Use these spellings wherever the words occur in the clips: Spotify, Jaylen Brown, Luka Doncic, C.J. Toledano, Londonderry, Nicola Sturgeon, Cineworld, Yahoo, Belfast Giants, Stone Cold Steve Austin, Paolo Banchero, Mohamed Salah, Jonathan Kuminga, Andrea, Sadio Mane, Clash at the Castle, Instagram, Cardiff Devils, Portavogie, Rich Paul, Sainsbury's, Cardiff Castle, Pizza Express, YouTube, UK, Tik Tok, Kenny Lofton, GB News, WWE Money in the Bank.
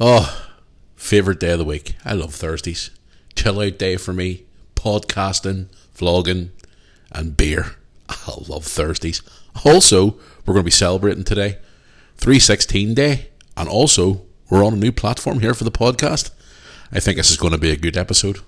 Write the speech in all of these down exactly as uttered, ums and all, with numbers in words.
Oh, favourite day of the week. I love Thursdays. Chill out day for me. Podcasting, vlogging, and beer. I love Thursdays. Also, we're going to be celebrating today. three sixteen day. And also, we're on a new platform here for the podcast. I think this is going to be a good episode.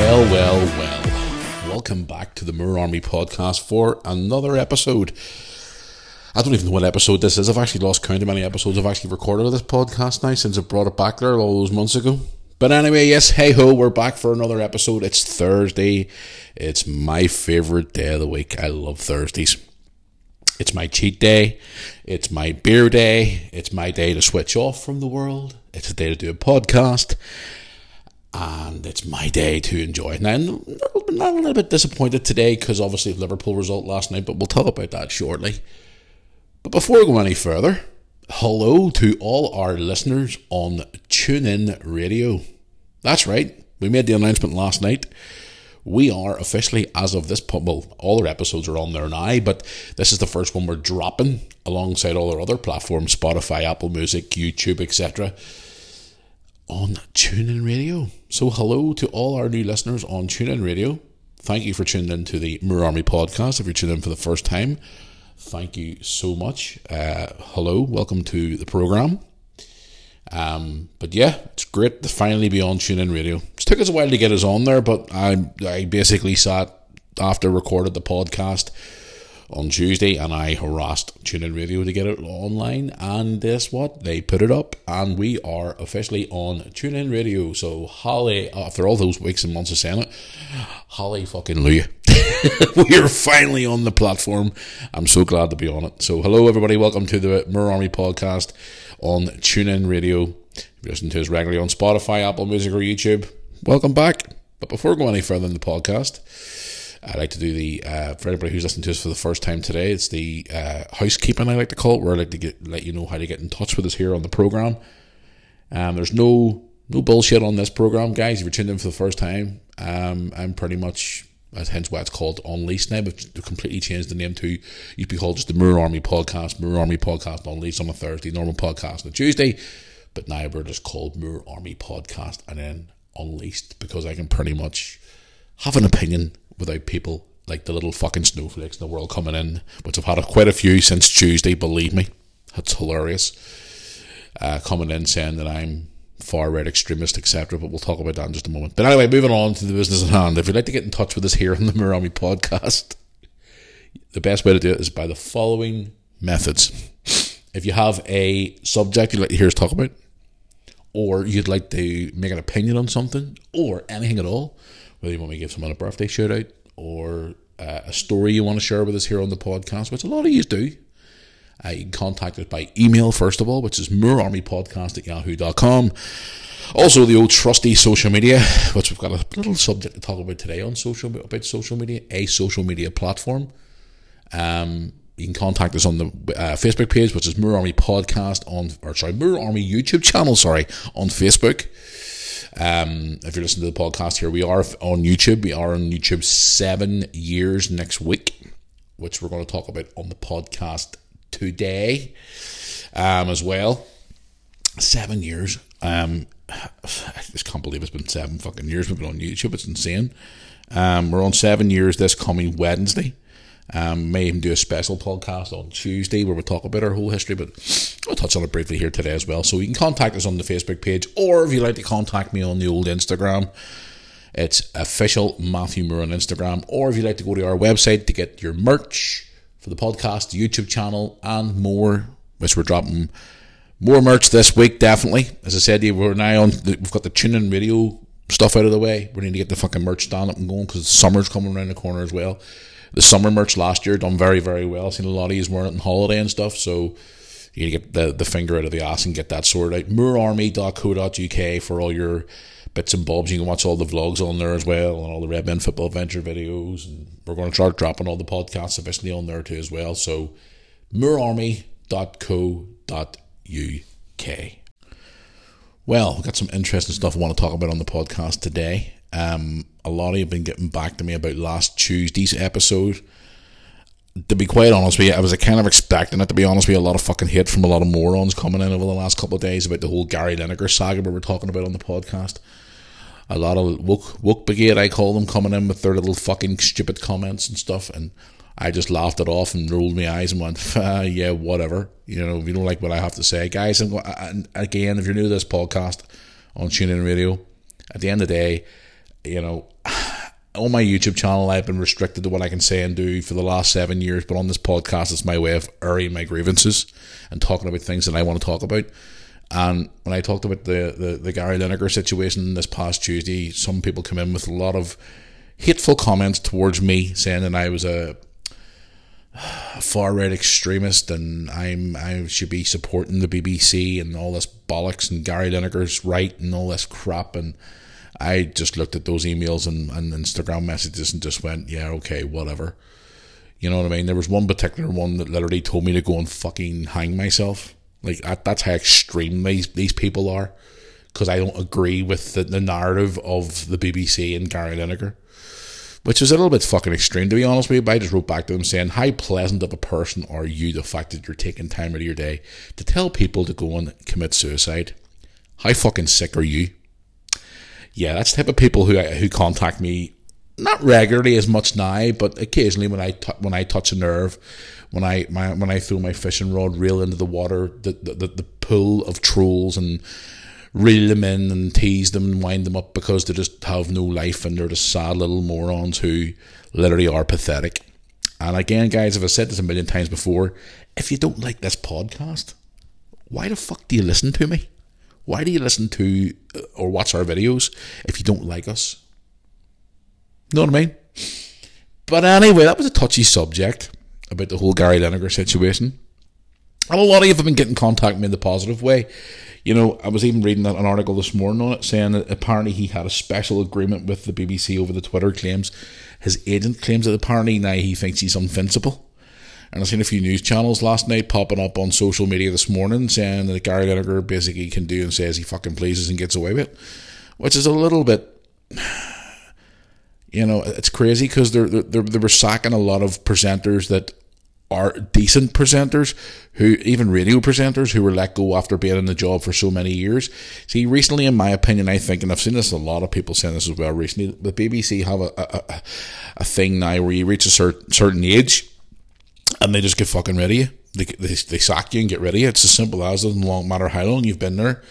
Well, well, welcome back to the Moorearmy podcast for another episode. I don't even know what episode this is. I've actually lost count of many episodes I've actually recorded of this podcast now since I brought it back there all those months ago. But anyway, yes, hey-ho, we're back for another episode. It's Thursday. It's my favourite day of the week. I love Thursdays. It's my cheat day. It's my beer day. It's my day to switch off from the world. It's a day to do a podcast. And it's my day to enjoy it. Now, I'm a little bit disappointed today because obviously the Liverpool result last night, but we'll talk about that shortly. But before we go any further, hello to all our listeners on TuneIn Radio. That's right, we made the announcement last night. We are officially, as of this point, well, all our episodes are on there now, but this is the first one we're dropping alongside all our other platforms, Spotify, Apple Music, YouTube, et cetera, on TuneIn Radio. So hello to all our new listeners on TuneIn Radio. Thank you for tuning in to the Moorearmy podcast. If you're tuning in for the first time, thank you so much. Uh, hello, welcome to the program. Um, but yeah, it's great to finally be on TuneIn Radio. It took us a while to get us on there, but I I basically sat after recorded the podcast on Tuesday and I harassed TuneIn Radio to get it online, and guess what? They put it up and we are officially on TuneIn Radio. So holly, after all those weeks and months of saying it, holly fucking Luya. We are finally on the platform. I'm so glad to be on it. So hello everybody, welcome to the Moorearmy podcast on TuneIn Radio. If you listen to us regularly on Spotify, Apple Music or YouTube, welcome back. But before going any further in the podcast, I like to do the, uh, for anybody who's listening to us for the first time today, it's the uh, housekeeping, I like to call it, where I like to get, let you know how to get in touch with us here on the programme. Um, there's no no bullshit on this programme, guys. If you're tuned in for the first time, um, I'm pretty much, hence why it's called On Lease now, but I've completely changed the name to, you'd be called just the Moorearmy podcast, Moorearmy podcast On Lease on a Thursday, normal podcast on a Tuesday, but now we're just called Moorearmy podcast and then Unleashed, because I can pretty much have an opinion without people like the little fucking snowflakes in the world coming in, which I've had a, quite a few since Tuesday, believe me. That's hilarious. Uh, coming in saying that I'm far-right extremist, et cetera, but we'll talk about that in just a moment. But anyway, moving on to the business at hand. If you'd like to get in touch with us here on the Moorearmy podcast, the best way to do it is by the following methods. If you have a subject you'd like to hear us talk about, or you'd like to make an opinion on something, or anything at all, whether you want me to give someone a birthday shout out or uh, a story you want to share with us here on the podcast, which a lot of you do, uh, you can contact us by email first of all, which is moorearmypodcast at yahoo dot com. Also, the old trusty social media, which we've got a little subject to talk about today on social about social media, a social media platform. Um, you can contact us on the uh, Facebook page, which is Moorearmy Podcast on, or sorry, Moorearmy YouTube channel, sorry, on Facebook. Um, if you're listening to the podcast here, we are on YouTube. We are on YouTube seven years next week, which we're going to talk about on the podcast today um, as well. Seven years. Um, I just can't believe it's been seven fucking years we've been on YouTube. It's insane. Um, we're on seven years this coming Wednesday. Um, may even do a special podcast on Tuesday where we talk about our whole history, but I'll touch on it briefly here today as well. So you can contact us on the Facebook page, or if you'd like to contact me on the old Instagram, it's official Matthew Moore on Instagram, or if you'd like to go to our website to get your merch for the podcast, the YouTube channel and more, which we're dropping more merch this week, definitely. As I said, we're now on the, we've got the TuneIn Radio stuff out of the way. We need to get the fucking merch stand up and going because summer's coming around the corner as well. The summer merch last year done very, very well. I've seen a lot of yous wearing it on holiday and stuff, so you get the, the finger out of the ass and get that sorted out. Moorearmy dot co dot U K for all your bits and bobs. You can watch all the vlogs on there as well, and all the Red Men Football Venture videos, and we're going to start dropping all the podcasts officially on there too as well. So Moorearmy dot co dot U K. Well, we've got some interesting stuff I want to talk about on the podcast today. Um, a lot of you have been getting back to me about last Tuesday's episode. To be quite honest with you, I was kind of expecting it, to be honest with you, a lot of fucking hate from a lot of morons coming in over the last couple of days about the whole Gary Lineker saga we were talking about on the podcast. A lot of woke, woke brigade, I call them, coming in with their little fucking stupid comments and stuff, and I just laughed it off and rolled my eyes and went, ah, yeah, whatever. You know, if you don't like what I have to say, guys, and, and again, if you're new to this podcast on TuneIn Radio, at the end of the day, you know, on my YouTube channel, I've been restricted to what I can say and do for the last seven years, but on this podcast, it's my way of airing my grievances and talking about things that I want to talk about. And when I talked about the, the, the Gary Lineker situation this past Tuesday, some people came in with a lot of hateful comments towards me, saying that I was a far-right extremist and I'm I should be supporting the B B C and all this bollocks, and Gary Lineker's right and all this crap. And I just looked at those emails and, and Instagram messages and just went, yeah, okay, whatever. You know what I mean? There was one particular one that literally told me to go and fucking hang myself. Like, that's how extreme these, these people are, because I don't agree with the, the narrative of the B B C and Gary Lineker, which is a little bit fucking extreme, to be honest with you. But I just wrote back to them saying, how pleasant of a person are you, the fact that you're taking time out of your day to tell people to go and commit suicide? How fucking sick are you? Yeah, that's the type of people who I, who contact me, not regularly as much now, but occasionally when I t- when I touch a nerve, when I my, when I throw my fishing rod reel into the water, the the, the, the pool of trolls, and reel them in and tease them and wind them up because they just have no life and they're just sad little morons who literally are pathetic. And again, guys, if I said this a million times before, if you don't like this podcast, why the fuck do you listen to me? Why do you listen to or watch our videos if you don't like us? Know what I mean? But anyway, that was a touchy subject about the whole Gary Lineker situation. And a lot of you have been getting in contact with me in the positive way. You know, I was even reading an article this morning on it saying that apparently he had a special agreement with the B B C over the Twitter claims. His agent claims that apparently now he thinks he's invincible. And I've seen a few news channels last night popping up on social media this morning saying that Gary Lineker basically can do and says he fucking pleases and gets away with it, which is a little bit, you know, it's crazy, because they're, they're, they were sacking a lot of presenters that are decent presenters, who even radio presenters who were let go after being in the job for so many years. See, recently, in my opinion, I think, and I've seen this, a lot of people saying this as well recently, the B B C have a, a, a thing now where you reach a cert, certain age, and they just get fucking rid of you. They, they, they sack you and get rid of you. It's as simple as it. It doesn't matter how long you've been there.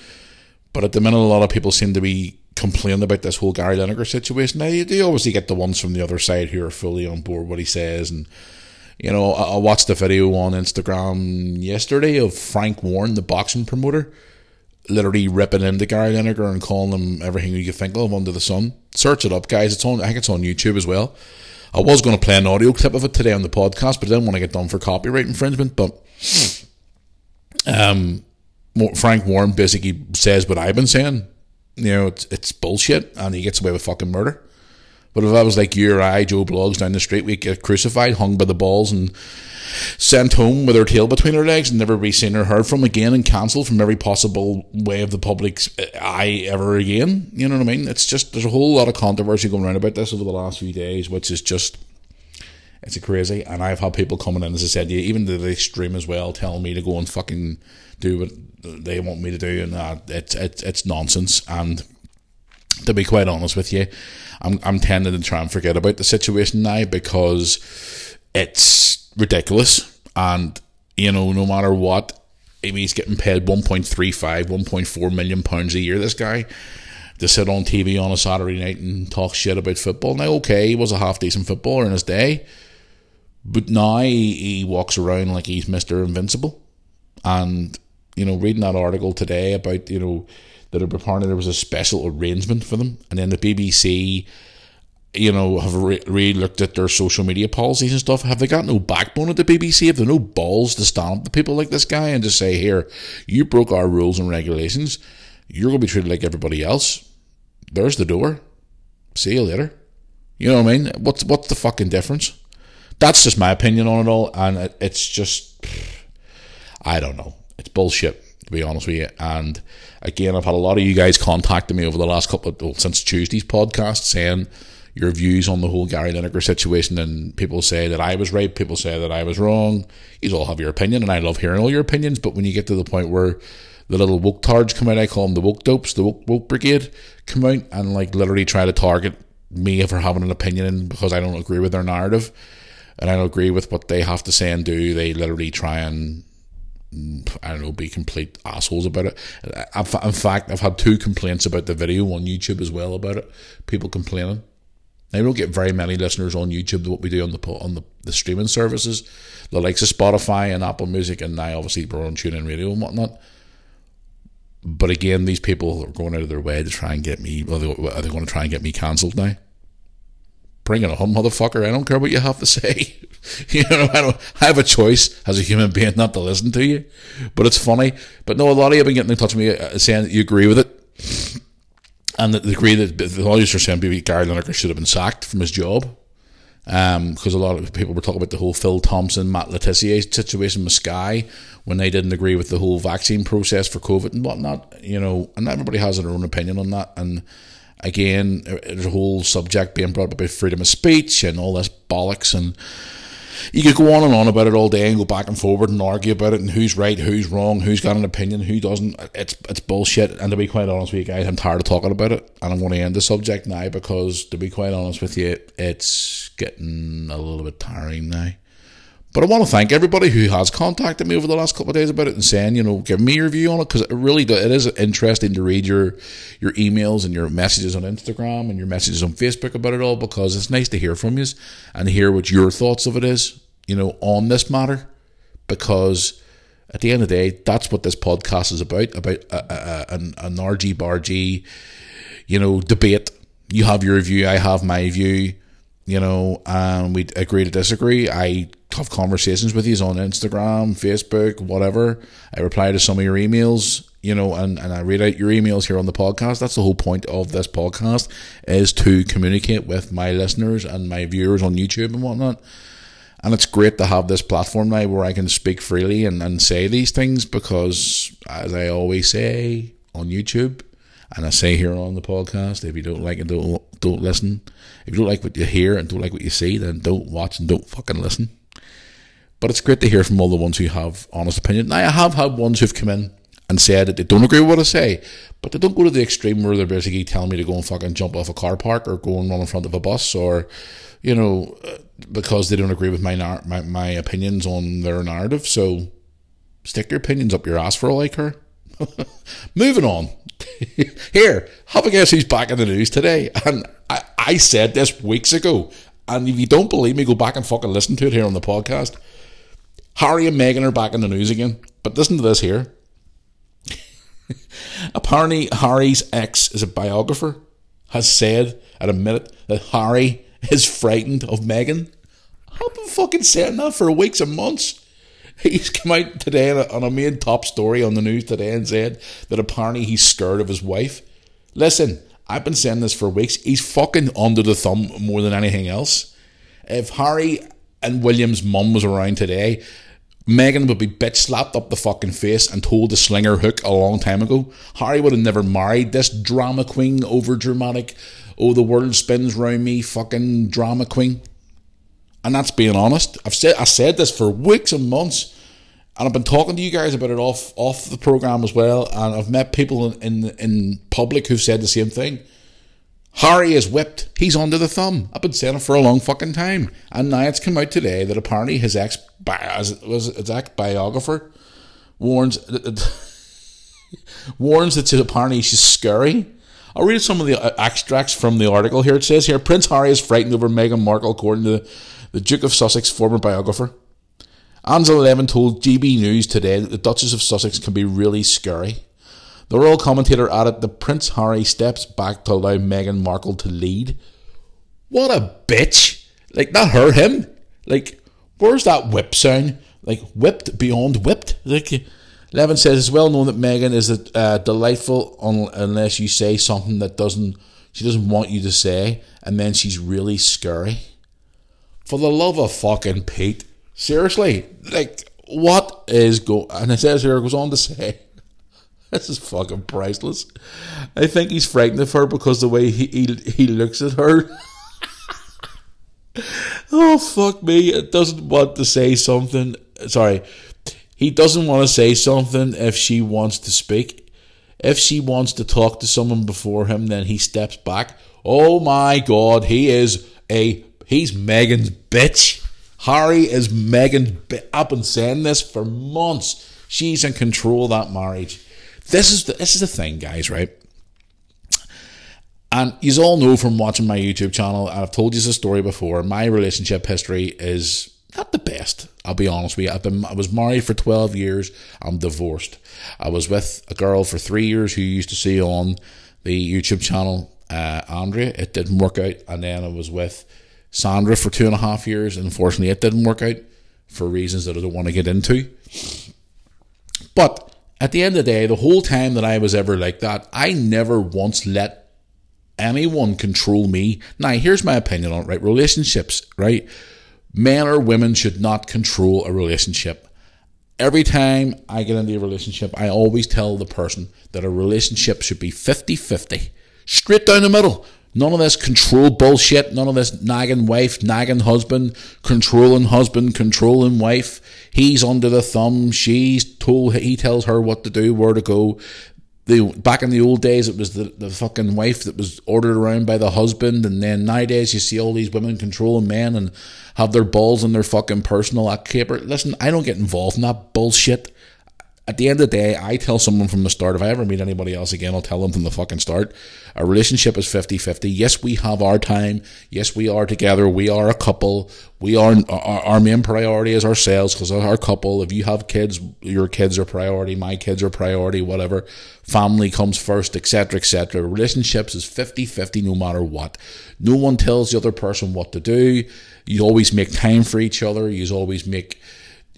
But at the minute, a lot of people seem to be complaining about this whole Gary Lineker situation. Now, you do obviously get the ones from the other side who are fully on board what he says. And, you know, I, I watched a video on Instagram yesterday of Frank Warren, the boxing promoter, literally ripping into Gary Lineker and calling him everything you could think of under the sun. Search it up, guys. It's on. I think it's on YouTube as well. I was going to play an audio clip of it today on the podcast, but I didn't want to get done for copyright infringement. But um, Frank Warren basically says what I've been saying. You know, it's, it's bullshit, and he gets away with fucking murder. But if I was like you or I, Joe Blogs, down the street, we'd get crucified, hung by the balls, and sent home with her tail between her legs and never be seen or heard from again, and cancelled from every possible way of the public's eye ever again. You know what I mean? It's just, there's a whole lot of controversy going around about this over the last few days, which is just, it's crazy. And I've had people coming in, as I said, yeah, even to the extreme as well, telling me to go and fucking do what they want me to do, and uh, it's, it's, it's nonsense. And to be quite honest with you, I'm I'm tending to try and forget about the situation now, because it's ridiculous. And, you know, no matter what, I mean, he's getting paid one point three five, one point four million pounds a year, this guy, to sit on T V on a Saturday night and talk shit about football. Now, okay, he was a half-decent footballer in his day, but now he, he walks around like he's Mister Invincible. And, you know, reading that article today about, you know, that apparently there was a special arrangement for them. And then the B B C, you know, have re- re-looked at their social media policies and stuff. Have they got no backbone at the B B C? Have they no balls to stand up to people like this guy and just say, here, you broke our rules and regulations, you're going to be treated like everybody else? there's the door. See you later. You know what I mean? What's, what's the fucking difference? That's just my opinion on it all, and it, it's just, I don't know. It's bullshit, to be honest with you. And again, I've had a lot of you guys contacting me over the last couple of, well, since Tuesday's podcast, saying your views on the whole Gary Lineker situation, and people say that I was right, people say that I was wrong. You all have your opinion, and I love hearing all your opinions, but when you get to the point where the little woke tards come out, I call them the woke dopes, the woke, woke brigade, come out and like literally try to target me for having an opinion because I don't agree with their narrative, and I don't agree with what they have to say and do. They literally try and, I don't know, be complete assholes about it. I've, in fact, I've had two complaints about the video on YouTube as well about it. People complaining. Now, we don't get very many listeners on YouTube to what we do on the on the, the streaming services, the likes of Spotify and Apple Music, and now obviously we're on TuneIn Radio and whatnot. But again, these people are going out of their way to try and get me, well, are they going to try and get me cancelled now? Bring it on, motherfucker. I don't care what you have to say. You know, I, don't, I have a choice as a human being not to listen to you. But it's funny. But no, a lot of you have been getting in touch with me saying that you agree with it. And that they agree that the audience are saying maybe Gary Lineker should have been sacked from his job. Because um, a lot of people were talking about the whole Phil Thompson, Matt Letizia situation with Sky when they didn't agree with the whole vaccine process for COVID and whatnot. You know, and everybody has their own opinion on that. And again, there's a whole subject being brought up about freedom of speech and all this bollocks, and you could go on and on about it all day and go back and forward and argue about it and who's right, who's wrong, who's got an opinion, who doesn't. It's it's bullshit. And to be quite honest with you guys, I'm tired of talking about it, and I'm going to end the subject now because, to be quite honest with you, it's getting a little bit tiring now. But I want to thank everybody who has contacted me over the last couple of days about it and saying, you know, give me your view on it, because it really do, it is interesting to read your your emails and your messages on Instagram and your messages on Facebook about it all, because it's nice to hear from you and hear what your thoughts of it is, you know, on this matter, because at the end of the day, that's what this podcast is about, about a, a, a, an, an argy-bargy, you know, debate. You have your view, I have my view. You know, and um, we agree to disagree. I have conversations with you on Instagram, Facebook, whatever. I reply to some of your emails, you know, and, and I read out your emails here on the podcast. That's the whole point of this podcast, is to communicate with my listeners and my viewers on YouTube and whatnot. And it's great to have this platform now where I can speak freely and, and say these things, because, as I always say on YouTube, and I say here on the podcast, if you don't like it, don't, don't listen. If you don't like what you hear and don't like what you see, then don't watch and don't fucking listen. But it's great to hear from all the ones who have honest opinion. Now, I have had ones who've come in and said that they don't agree with what I say, but they don't go to the extreme where they're basically telling me to go and fucking jump off a car park or go and run in front of a bus, or, you know, because they don't agree with my nar- my, my opinions on their narrative. So stick your opinions up your ass for all I care. Moving on. Here, have a guess who's back in the news today. And I, I said this weeks ago, and if you don't believe me, go back and fucking listen to it here on the podcast. Harry and Meghan are back in the news again, but listen to this here. Apparently, Harry's ex is a biographer, has said and admitted that Harry is frightened of Meghan. I've been fucking saying that for weeks and months. He's come out today on a, on a main top story on the news today and said that apparently he's scared of his wife. Listen, I've been saying this for weeks. He's fucking under the thumb more than anything else. If Harry and William's mum was around today, Meghan would be bitch slapped up the fucking face and told to sling her hook a long time ago. Harry would have never married this drama queen, over dramatic, oh, the world spins round me, fucking drama queen. And that's being honest. I've said I said this for weeks and months, and I've been talking to you guys about it off off the program as well. And I've met people in in, in public who've said the same thing. Harry is whipped. He's under the thumb. I've been saying it for a long fucking time, and now it's come out today that apparently his ex was his ex biographer warns warns that apparently she's scary. I'll read some of the extracts from the article here. It says here, Prince Harry is frightened over Meghan Markle, according to the the Duke of Sussex former biographer. Angela Levin told G B News today that the Duchess of Sussex can be really scary. The royal commentator added that Prince Harry steps back to allow Meghan Markle to lead. What a bitch. Like, not her, him. Like, where's that whip sound? Like, whipped beyond whipped. Like, Levin says, it's well known that Meghan is a, uh, delightful un- unless you say something that doesn't she doesn't want you to say, and then she's really scary. For the love of fucking Pete. Seriously. Like, what is going... And it says here, it goes on to say, this is fucking priceless. I think he's frightened of her because the way he he, he looks at her. Oh, fuck me. It doesn't want to say something. Sorry. He doesn't want to say something if she wants to speak. If she wants to talk to someone before him, then he steps back. Oh, my God. He is a... He's Meghan's bitch. Harry is Meghan's bitch. I've been saying this for months. She's in control of that marriage. This is the this is the thing, guys, right? And you all know from watching my YouTube channel, I've told you this story before, my relationship history is not the best, I'll be honest with you. I've been, I was married for twelve years. I'm divorced. I was with a girl for three years who you used to see on the YouTube channel, uh, Andrea. It didn't work out. And then I was with Sandra for two and a half years. And unfortunately, it didn't work out for reasons that I don't want to get into. But at the end of the day, the whole time that I was ever like that, I never once let anyone control me. Now, here's my opinion on it, right? Relationships, right? Men or women should not control a relationship. Every time I get into a relationship, I always tell the person that a relationship should be fifty-fifty. Straight down the middle. None of this control bullshit. None of this nagging wife, nagging husband, controlling husband, controlling wife. He's under the thumb. She's told, he tells her what to do, where to go. The, back in the old days, it was the, the fucking wife that was ordered around by the husband, and then nowadays you see all these women controlling men and have their balls in their fucking personal caper. Listen, I don't get involved in that bullshit. At the end of the day, I tell someone from the start, if I ever meet anybody else again, I'll tell them from the fucking start, a relationship is fifty-fifty. Yes, we have our time. Yes, we are together. We are a couple. We are, our, our main priority is ourselves because our couple. If you have kids, your kids are priority. My kids are priority, whatever. Family comes first, et cetera, et cetera. Relationships is fifty-fifty no matter what. No one tells the other person what to do. You always make time for each other. You always make...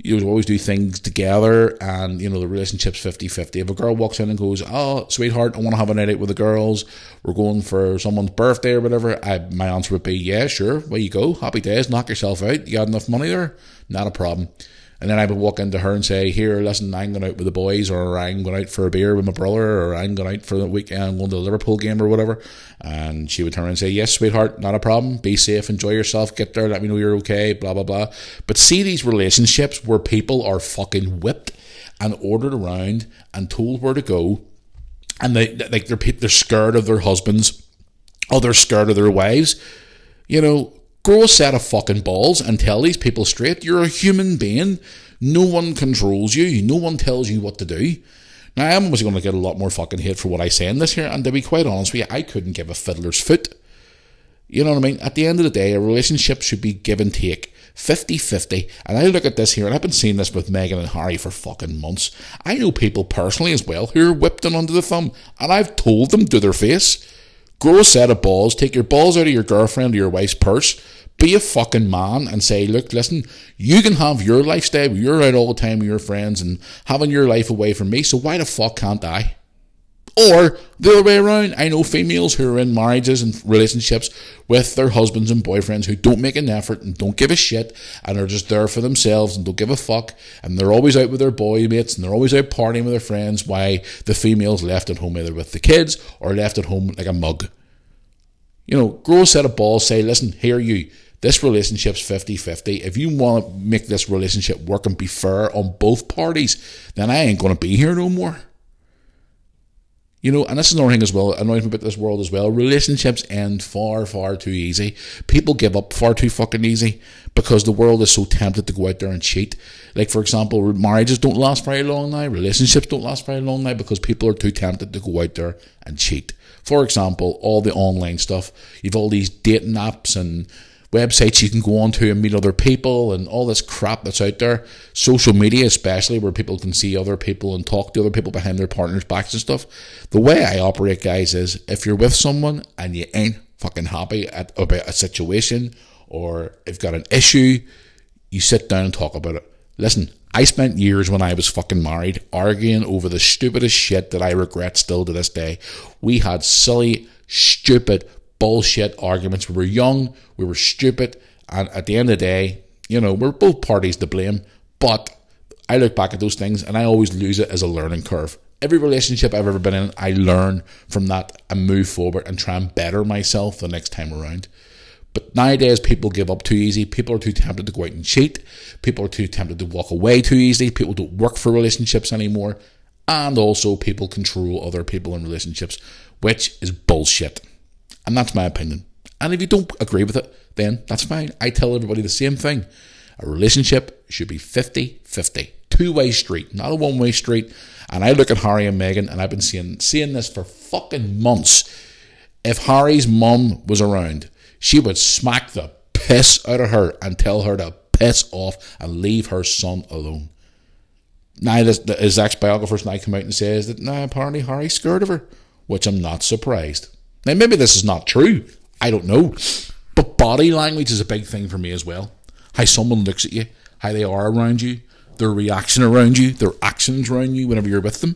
You always do things together, and, you know, the relationship's fifty-fifty. If a girl walks in and goes, oh, sweetheart, I want to have a night out with the girls, we're going for someone's birthday or whatever, I, my answer would be, yeah, sure, where you go, happy days, knock yourself out, you got enough money there, not a problem. And then I would walk into her and say, here, listen, I'm going out with the boys, or I'm going out for a beer with my brother, or I'm going out for the weekend, I'm going to the Liverpool game or whatever. And she would turn around and say, yes, sweetheart, not a problem. Be safe, enjoy yourself, get there, let me know you're okay, blah, blah, blah. But see these relationships where people are fucking whipped and ordered around and told where to go. And they, like, they're, they're scared of their husbands, or they're scared of their wives, you know. Grow a set of fucking balls and tell these people straight, you're a human being. No one controls you. No one tells you what to do. Now, I'm always going to get a lot more fucking hate for what I say in this here, and to be quite honest with you, I couldn't give a fiddler's foot. You know what I mean? At the end of the day, a relationship should be give and take. fifty-fifty. And I look at this here, and I've been seeing this with Meghan and Harry for fucking months. I know people personally as well who are whipped and under the thumb, and I've told them to their face, grow a set of balls, take your balls out of your girlfriend or your wife's purse, be a fucking man and say, look, listen, you can have your lifestyle, you're out all the time with your friends and having your life away from me, so why the fuck can't I? Or the other way around, I know females who are in marriages and relationships with their husbands and boyfriends who don't make an effort and don't give a shit and are just there for themselves and don't give a fuck, and they're always out with their boy mates and they're always out partying with their friends while the female's left at home either with the kids or left at home like a mug. You know, grow a set of balls, say, listen, here you, this relationship's fifty-fifty. If you want to make this relationship work and be fair on both parties, then I ain't going to be here no more. You know, and this is another thing as well, annoying about this world as well, relationships end far, far too easy. People give up far too fucking easy because the world is so tempted to go out there and cheat. Like, for example, marriages don't last very long now, relationships don't last very long now because people are too tempted to go out there and cheat. For example, all the online stuff, you've all these dating apps and websites you can go on to and meet other people and all this crap that's out there. Social media especially, where people can see other people and talk to other people behind their partners' backs and stuff. The way I operate, guys, is if you're with someone and you ain't fucking happy at, about a situation or you've got an issue, you sit down and talk about it. Listen, I spent years when I was fucking married arguing over the stupidest shit that I regret still to this day. We had silly stupid bullshit arguments. We were young, we were stupid, and at the end of the day, you know, we're both parties to blame, but I look back at those things and I always lose it as a learning curve. Every relationship I've ever been in, I learn from that and move forward and try and better myself the next time around. But nowadays, people give up too easy. People are too tempted to go out and cheat. People are too tempted to walk away too easily. People don't work for relationships anymore. And also, people control other people in relationships, which is bullshit. And that's my opinion. And if you don't agree with it, then that's fine. I tell everybody the same thing. A relationship should be fifty-fifty. Two-way street, not a one-way street. And I look at Harry and Meghan, and I've been seeing, seeing this for fucking months. If Harry's mum was around, she would smack the piss out of her and tell her to piss off and leave her son alone. Now, this, his ex-biographers now come out and says that, now, apparently Harry's scared of her, which I'm not surprised. Now, maybe this is not true. I don't know. But body language is a big thing for me as well. How someone looks at you, how they are around you, their reaction around you, their actions around you whenever you're with them.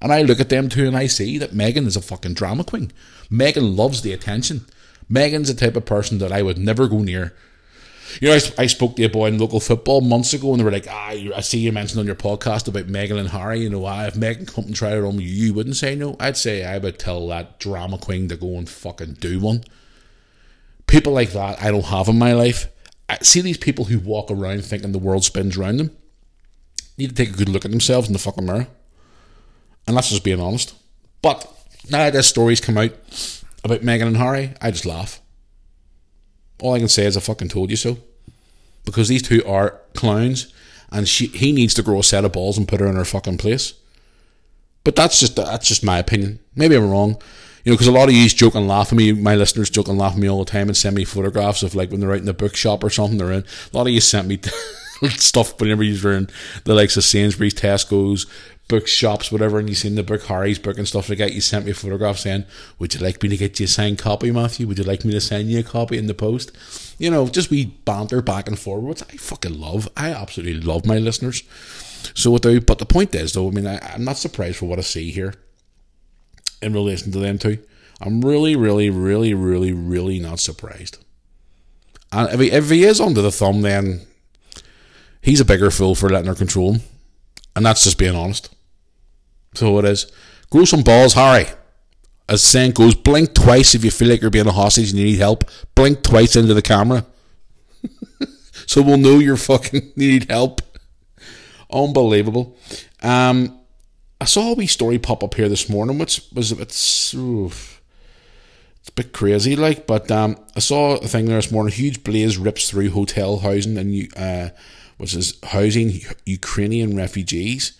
And I look at them too and I see that Meghan is a fucking drama queen. Meghan loves the attention. Meghan's the type of person that I would never go near. You know, I, I spoke to a boy in local football months ago and they were like, ah, I see you mentioned on your podcast about Meghan and Harry, you know, ah, if Meghan come and tried it on you, you wouldn't say no. I'd say I would tell that drama queen to go and fucking do one. People like that I don't have in my life. I see these people who walk around thinking the world spins around them. Need to take a good look at themselves in the fucking mirror. And that's just being honest. But now that stories come out about Meghan and Harry, I just laugh. All I can say is I fucking told you so. Because these two are clowns, and she, he needs to grow a set of balls and put her in her fucking place. But that's just that's just my opinion. Maybe I'm wrong. You know, because a lot of you joke and laugh at me. My listeners joke and laugh at me all the time and send me photographs of, like, when they're out in the bookshop or something they're in. A lot of you sent me stuff whenever you were in the likes of Sainsbury's, Tesco's, bookshops, whatever, and you seen the book, Harry's book and stuff like that. You sent me a photograph saying, would you like me to get you a signed copy, Matthew? Would you like me to send you a copy in the post? You know, just we banter back and forward, which I fucking love. I absolutely love my listeners. So I do. But the point is, though, I mean, I, I'm not surprised for what I see here in relation to them two. I'm really, really, really, really, really not surprised. And if he, if he is under the thumb, then he's a bigger fool for letting her control him. And that's just being honest. So it is. Grow some balls, Harry. As the saying goes, blink twice if you feel like you're being a hostage and you need help. Blink twice into the camera. So we'll know you're fucking need help. Unbelievable. Um, I saw a wee story pop up here this morning, which was a bit, oof, it's a bit crazy, like. But um, I saw a thing there this morning. A huge blaze rips through hotel housing and uh, which is housing Ukrainian refugees.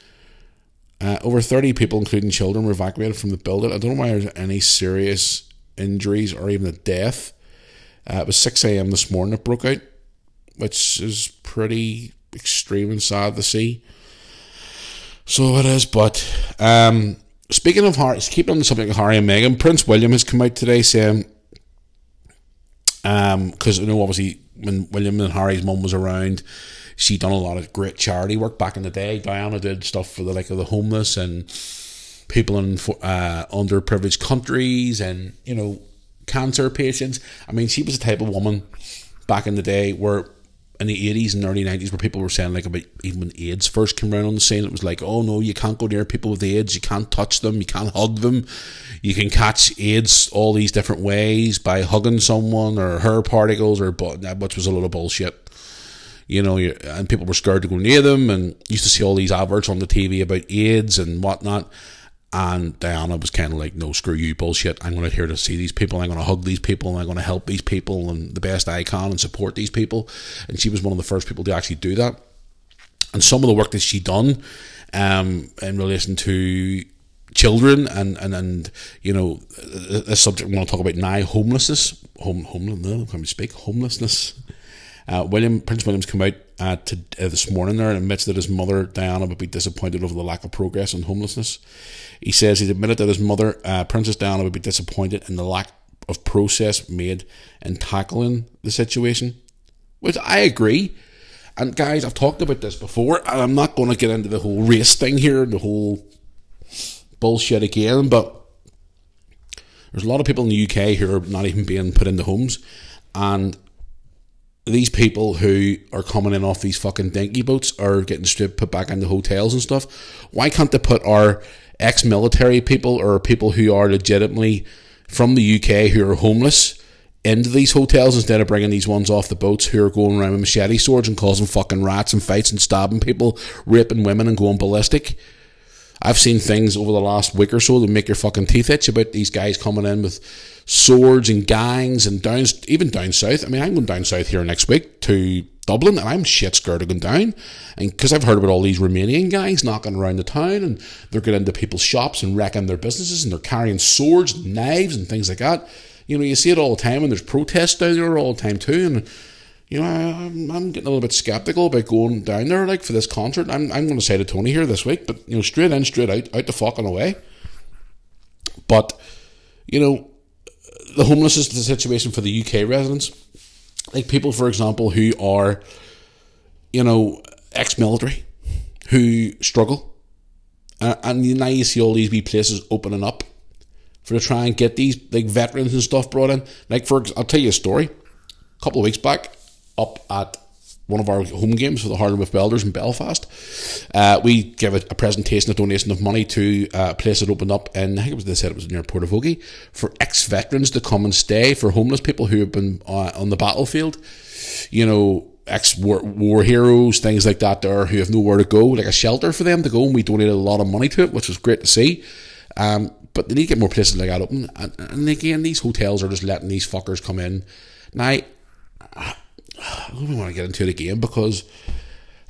Uh, over thirty people, including children, were evacuated from the building. I don't know why there's any serious injuries or even a death. Uh, it was six a.m. this morning it broke out, which is pretty extreme and sad to see. So it is, but um, speaking of Harry, keeping on the subject of Harry and Meghan, Prince William has come out today saying, because um, I know obviously when William and Harry's mum was around, she done a lot of great charity work back in the day. Diana did stuff for the like of the homeless and people in uh, underprivileged countries and, you know, cancer patients. I mean, she was the type of woman back in the day where in the eighties and early nineties where people were saying, like, about even when AIDS first came around on the scene, it was like, oh no, you can't go near people with AIDS, you can't touch them, you can't hug them, you can catch AIDS all these different ways by hugging someone or hair particles or that, which was a lot of bullshit. You know, and people were scared to go near them, and used to see all these adverts on the T V about AIDS and whatnot. And Diana was kind of like, no, screw you, bullshit. I'm going to here to see these people. I'm going to hug these people. And I'm going to help these people and the best I can and support these people. And she was one of the first people to actually do that. And some of the work that she done um, in relation to children and, and, and you know, a subject we want to talk about now, homelessness. Home, homeless, no, can we speak? Homelessness. Uh, William Prince William's come out uh, to, uh, this morning there and admits that his mother Diana would be disappointed over the lack of progress on homelessness. He says he's admitted that his mother uh, Princess Diana would be disappointed in the lack of process made in tackling the situation, which I agree. And guys, I've talked about this before, and I'm not going to get into the whole race thing here, the whole bullshit again, but There's a lot of people in the U K who are not even being put into homes, and these people who are coming in off these fucking dinghy boats are getting straight put back into hotels and stuff. Why can't they put our ex-military people or people who are legitimately from the U K who are homeless into these hotels instead of bringing these ones off the boats who are going around with machete swords and causing fucking rats and fights and stabbing people, raping women and going ballistic? I've seen things over the last week or so that make your fucking teeth itch about these guys coming in with swords and gangs and down, even down south. I mean, I'm going down south here next week to Dublin, and I'm shit scared of going down, and because I've heard about all these Romanian gangs knocking around the town, and they're getting into people's shops and wrecking their businesses, and they're carrying swords and knives and things like that. You know, you see it all the time, and there's protests down there all the time too, and you know, I'm, I'm getting a little bit sceptical about going down there, like, for this concert. I'm I'm going to say to Tony here this week, but, you know, straight in, straight out, out the fucking away. But, you know, the homeless is the situation for the U K residents. Like, people, for example, who are, you know, ex-military, who struggle. Uh, and now you see all these wee places opening up for to try and get these, like, veterans and stuff brought in. Like, for I'll tell you a story. A couple of weeks back, up at one of our home games for the Harlem with Welders in Belfast, uh, we gave a, a presentation, a donation of money to a place that opened up in, I think it was, they said it was near Portavogie, for ex-veterans to come and stay, for homeless people who have been uh, on the battlefield, you know, ex-war war heroes, things like that there, who have nowhere to go, like a shelter for them to go, and we donated a lot of money to it, which was great to see. Um, but they need to get more places like that open, and, and again, these hotels are just letting these fuckers come in. Now, I don't even want to get into it again, because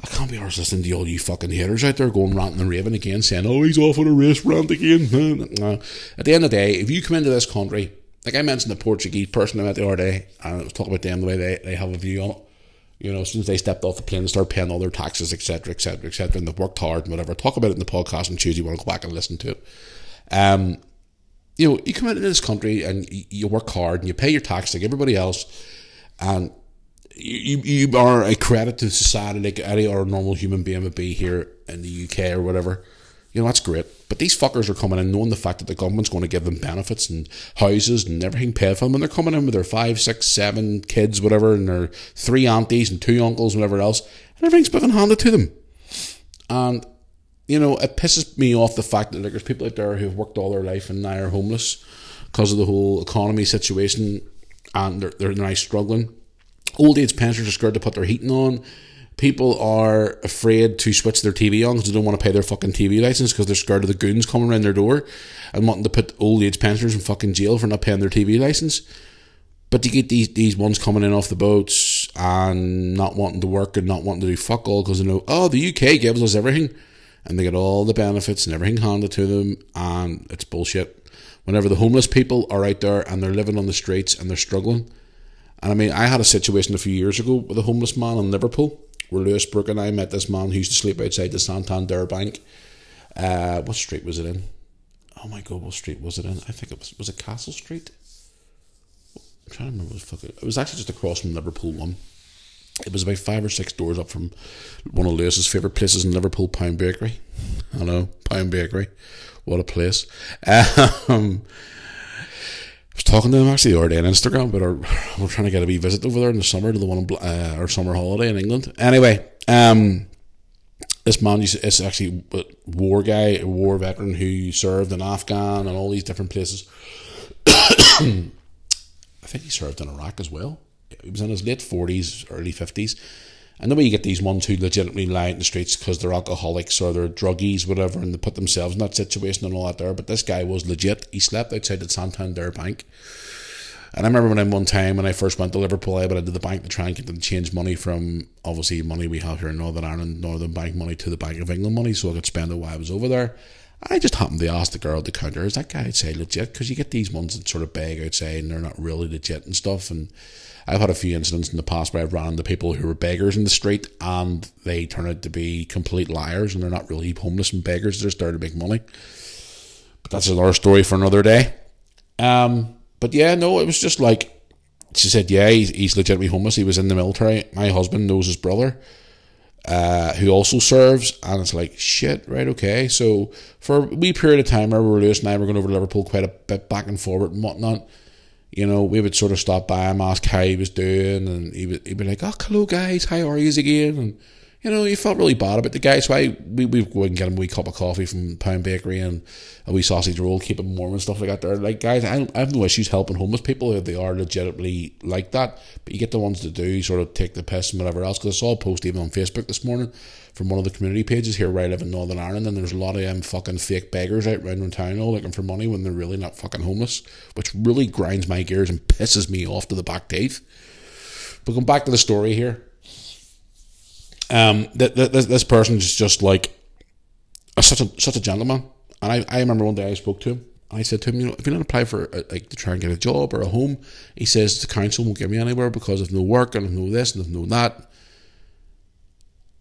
I can't be arsed listening to all you fucking haters out there going ranting and raving again, saying, oh, he's off on a race rant again. No. At the end of the day, if you come into this country, like I mentioned the Portuguese person I met the other day, and I was talking about them, the way they, they have a view on it. You know, as soon as they stepped off the plane and started paying all their taxes, etc, etc, etc, and they've worked hard and whatever. Talk about it in the podcast on Tuesday, you want to go back and listen to it. Um, you know, you come into this country and you work hard and you pay your tax like everybody else, and You you are a credit to society like any other normal human being would be here in the U K or whatever. You know, that's great. But these fuckers are coming in knowing the fact that the government's going to give them benefits and houses and everything paid for them. And they're coming in with their five, six, seven kids, whatever, and their three aunties and two uncles and whatever else. And everything's been handed to them. And, you know, it pisses me off the fact that like, there's people out there who've worked all their life and now are homeless because of the whole economy situation, and they're, they're now struggling. Old age pensioners are scared to put their heating on. People are afraid to switch their T V on because they don't want to pay their fucking T V license because they're scared of the goons coming around their door and wanting to put old age pensioners in fucking jail for not paying their T V license. But you get these, these ones coming in off the boats and not wanting to work and not wanting to do fuck all because they know, oh, the U K gives us everything, and they get all the benefits and everything handed to them, and it's bullshit. Whenever the homeless people are out there and they're living on the streets and they're struggling. And I mean, I had a situation a few years ago with a homeless man in Liverpool where Lewis Brook and I met this man who used to sleep outside the Santander Bank. Uh, what street was it in? Oh my God, what street was it in? I think it was, was it Castle Street? I'm trying to remember what the fuck it was. It was actually just across from Liverpool one. It was about five or six doors up from one of Lewis's favourite places in Liverpool, Pound Bakery. I know, Pound Bakery. What a place. Um... I was talking to them actually the other day on Instagram, but our, we're trying to get a wee visit over there in the summer to the one in, uh, our summer holiday in England. Anyway, um, this man used to, is actually a war guy, a war veteran who served in Afghan and all these different places. I think he served in Iraq as well. He was in his late forties, early fifties. And the way you get these ones who legitimately lie in the streets because they're alcoholics or they're druggies, whatever, and they put themselves in that situation and all that there. But this guy was legit. He slept outside the Santander Bank. And I remember when I one time, when I first went to Liverpool, I went to the bank to try and get them to change money from, obviously, money we have here in Northern Ireland, Northern Bank money, to the Bank of England money, so I could spend it while I was over there. I just happened to ask the girl at the counter, is that guy outside legit? Because you get these ones that sort of beg outside and they're not really legit and stuff. And I've had a few incidents in the past where I've run into people who were beggars in the street and they turn out to be complete liars and they're not really homeless and beggars. They're just there to make money. But that's another story for another day. Um, but yeah, no, it was just like, she said, yeah, he's, he's legitimately homeless. He was in the military. My husband knows his brother. uh, who also serves, and it's like, shit, right, okay. So for a wee period of time, remember Lewis and I were going over to Liverpool quite a bit, back and forward and whatnot. You know, we would sort of stop by him, ask how he was doing, and he would, he'd be like, oh, hello guys, how are yous again? And, you know, he felt really bad about the guy, so I, we, we go and get him a wee cup of coffee from Pound Bakery and a wee sausage roll, keep him warm and stuff like that there. Like, guys, I, I have no issues helping homeless people if they are legitimately like that, but you get the ones that do sort of take the piss and whatever else, because I saw a post even on Facebook this morning from one of the community pages here where I live in Northern Ireland, and there's a lot of them um, fucking fake beggars out round in town all looking for money when they're really not fucking homeless, which really grinds my gears and pisses me off to the back teeth. But going back to the story here, Um, th- th- this person is just like a, such a such a gentleman, and I, I remember one day I spoke to him, and I said to him, you know, if you don't apply for a, like to try and get a job or a home, he says the council won't get me anywhere because of no work and of no this and of no that.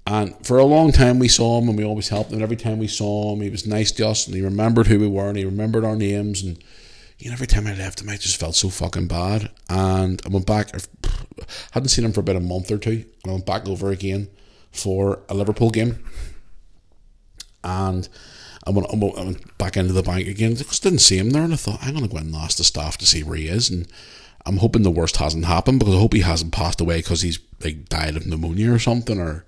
And for a long time we saw him, and we always helped him, and every time we saw him he was nice to us, and he remembered who we were, and he remembered our names, and you know, every time I left him I just felt so fucking bad. And I went back, I hadn't seen him for about a month or two, and I went back over again for a Liverpool game, and I went, I went back into the bank again because I didn't see him there, and I thought, I'm going to go and ask the staff to see where he is, and I'm hoping the worst hasn't happened, because I hope he hasn't passed away because he's like died of pneumonia or something or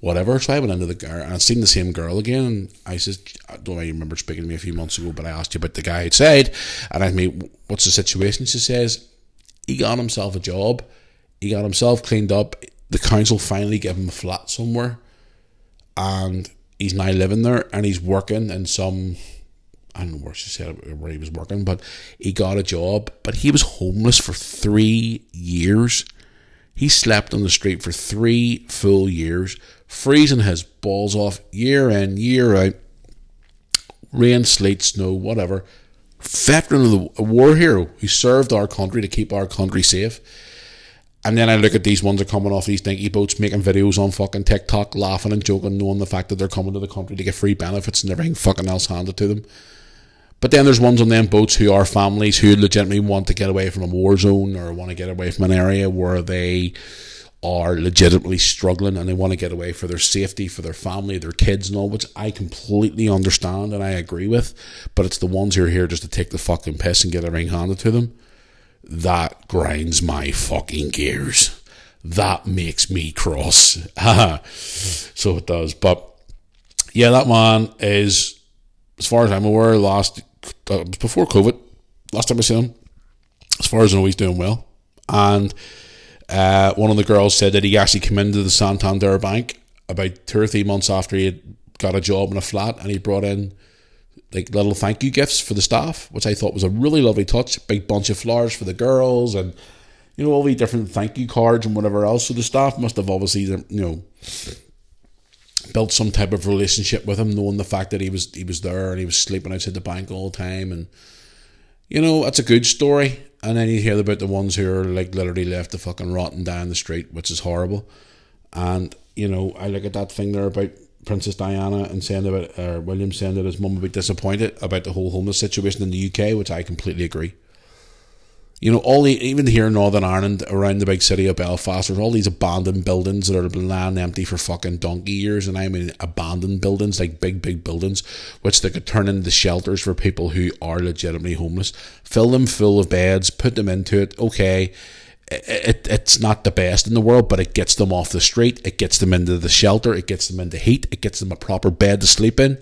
whatever. So I went into the car and I'd seen the same girl again, and I said, I don't know, you remember speaking to me a few months ago, but I asked you about the guy outside, and I mean, what's the situation? She says he got himself a job, he got himself cleaned up, the council finally gave him a flat somewhere, and he's now living there, and he's working in some, I don't know where she said where he was working, but he got a job, but he was homeless for three years. He slept on the street for three full years, freezing his balls off year in, year out, rain, sleet, snow, whatever. Veteran of the war hero who served our country to keep our country safe. And then I look at these ones that are coming off these dinky boats, making videos on fucking TikTok, laughing and joking, knowing the fact that they're coming to the country to get free benefits and everything fucking else handed to them. But then there's ones on them boats who are families who legitimately want to get away from a war zone, or want to get away from an area where they are legitimately struggling, and they want to get away for their safety, for their family, their kids and all, which I completely understand and I agree with. But it's the ones who are here just to take the fucking piss and get everything handed to them. That grinds my fucking gears. That makes me cross. So it does. But yeah, that man is, as far as I'm aware, last uh, before COVID, last time I seen him, as far as I know, he's doing well. And uh, one of the girls said that he actually came into the Santander Bank about two or three months after he had got a job in a flat, and he brought in like little thank you gifts for the staff, which I thought was a really lovely touch. Big bunch of flowers for the girls, and you know, all the different thank you cards and whatever else. So the staff must have obviously, you know, built some type of relationship with him, knowing the fact that he was he was there, and he was sleeping outside the bank all the time. And you know, that's a good story. And then you hear about the ones who are like literally left to fucking rotting down the street, which is horrible. And you know, I look at that thing there about Princess Diana and saying about uh, William saying that his mum would be disappointed about the whole homeless situation in the U K, which I completely agree. You know, all the, even here in Northern Ireland, around the big city of Belfast, there's all these abandoned buildings that are lying empty for fucking donkey years, and I mean abandoned buildings, like big, big buildings, which they could turn into shelters for people who are legitimately homeless. Fill them full of beds, put them into it, okay. It, it it's not the best in the world, but it gets them off the street, it gets them into the shelter, it gets them into heat, it gets them a proper bed to sleep in.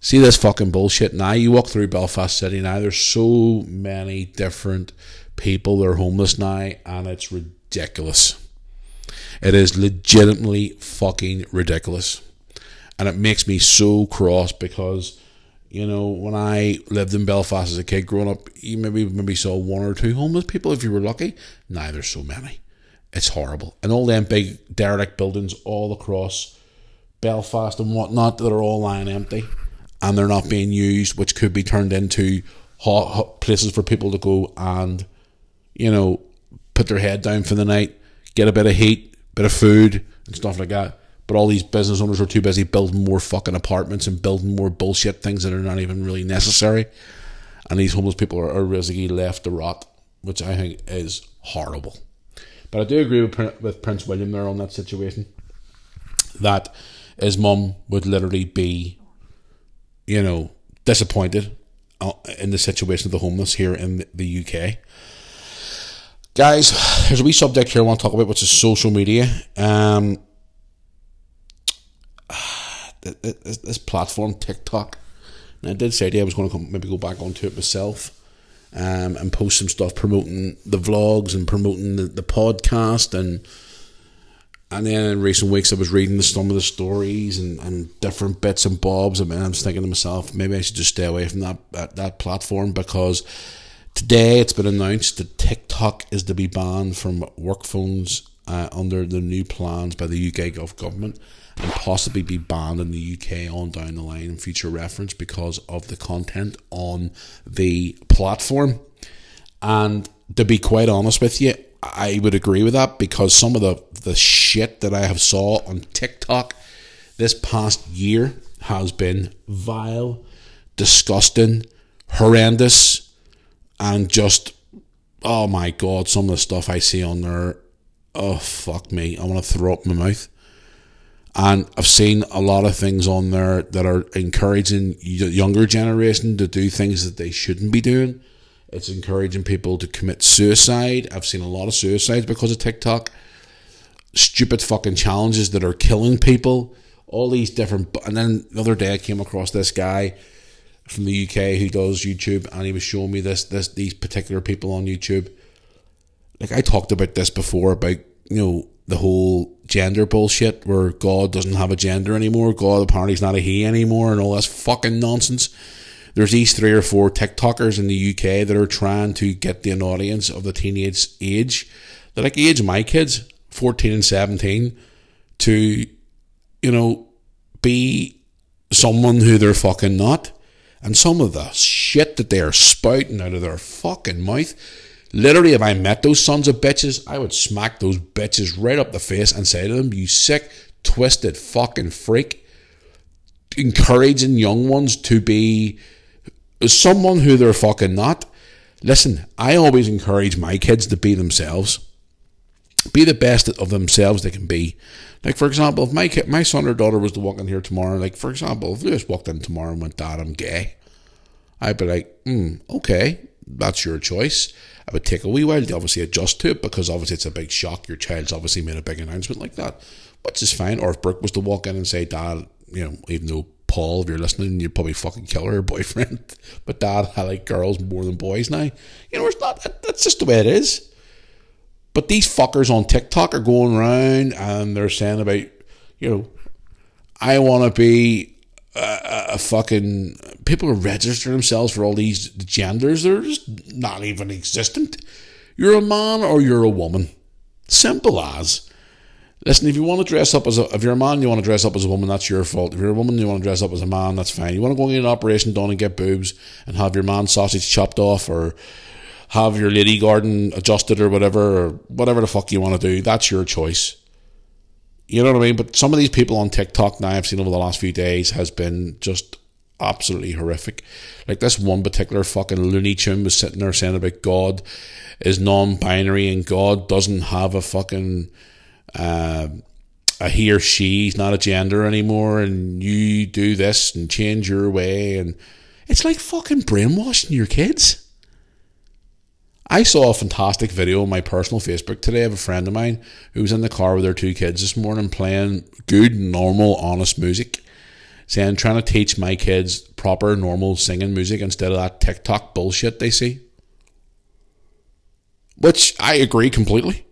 See this fucking bullshit now? You walk through Belfast City now, there's so many different people that are homeless now, and it's ridiculous. It is legitimately fucking ridiculous. And it makes me so cross, because you know, when I lived in Belfast as a kid growing up, you maybe maybe saw one or two homeless people if you were lucky. Now there's so many. It's horrible. And all them big derelict buildings all across Belfast and whatnot that are all lying empty, and they're not being used, which could be turned into hot, hot places for people to go and, you know, put their head down for the night, get a bit of heat, bit of food and stuff like that. But all these business owners are too busy building more fucking apartments and building more bullshit things that are not even really necessary. And these homeless people are, are basically left to rot, which I think is horrible. But I do agree with, with Prince William there on that situation. that, his mum would literally be, you know, disappointed in the situation of the homeless here in the U K. Guys, there's a wee subject here I want to talk about, which is social media. Um, this platform, TikTok. And I did say I was going to come, maybe go back onto it myself, um, and post some stuff promoting the vlogs and promoting the, the podcast. And and then in recent weeks, I was reading the, some of the stories and, and different bits and bobs. I mean, I was thinking to myself, maybe I should just stay away from that, that, that platform, because today it's been announced that TikTok is to be banned from work phones uh, under the new plans by the U K government, and possibly be banned in the U K on down the line in future reference because of the content on the platform. And to be quite honest with you, I would agree with that, because some of the, the shit that I have saw on TikTok this past year has been vile, disgusting, horrendous. And just, oh my God, some of the stuff I see on there, oh fuck me, I want to throw up my mouth. And I've seen a lot of things on there that are encouraging the younger generation to do things that they shouldn't be doing. It's encouraging people to commit suicide. I've seen a lot of suicides because of TikTok. Stupid fucking challenges that are killing people. All these different... And then the other day I came across this guy from the U K who does YouTube, and he was showing me this this these particular people on YouTube. Like, I talked about this before, about, you know, the whole gender bullshit where God doesn't have a gender anymore, God apparently is not a he anymore, and all this fucking nonsense. There's these three or four TikTokers in the U K that are trying to get the an audience of the teenage age, they're like the age of my kids, fourteen and seventeen, to, you know, be someone who they're fucking not. And some of the shit that they are spouting out of their fucking mouth. Literally, if I met those sons of bitches, I would smack those bitches right up the face and say to them, you sick, twisted fucking freak. Encouraging young ones to be someone who they're fucking not. Listen, I always encourage my kids to be themselves. Be the best of themselves they can be. Like, for example, if my kid, my son or daughter was to walk in here tomorrow, like, for example, if Lewis walked in tomorrow and went, Dad, I'm gay, I'd be like, hmm, okay, that's your choice. I would take a wee while to obviously adjust to it, because obviously it's a big shock. Your child's obviously made a big announcement like that, which is fine. Or if Brooke was to walk in and say, Dad, you know, even though, Paul, if you're listening, you'd probably fucking kill her boyfriend, but Dad, I like girls more than boys now. You know, it's not, that's just the way it is. But these fuckers on TikTok are going around and they're saying about, you know, I want to be a, a fucking... People are registering themselves for all these genders that are just not even existent. You're a man or you're a woman. Simple as. Listen, if you want to dress up as a... If you're a man, you want to dress up as a woman, that's your fault. If you're a woman, you want to dress up as a man, that's fine. You want to go and get an operation done and get boobs and have your man sausage chopped off, or... have your lady garden adjusted or whatever, or whatever the fuck you want to do. That's your choice. You know what I mean? But some of these people on TikTok now I've seen over the last few days has been just absolutely horrific. Like this one particular fucking Looney Tune was sitting there saying about God is non-binary and God doesn't have a fucking... Uh, a he or she, he's not a gender anymore, and you do this and change your way. And it's like fucking brainwashing your kids. I saw a fantastic video on my personal Facebook today of a friend of mine who was in the car with their two kids this morning playing good, normal, honest music, saying, trying to teach my kids proper, normal singing music instead of that TikTok bullshit they see. Which I agree completely.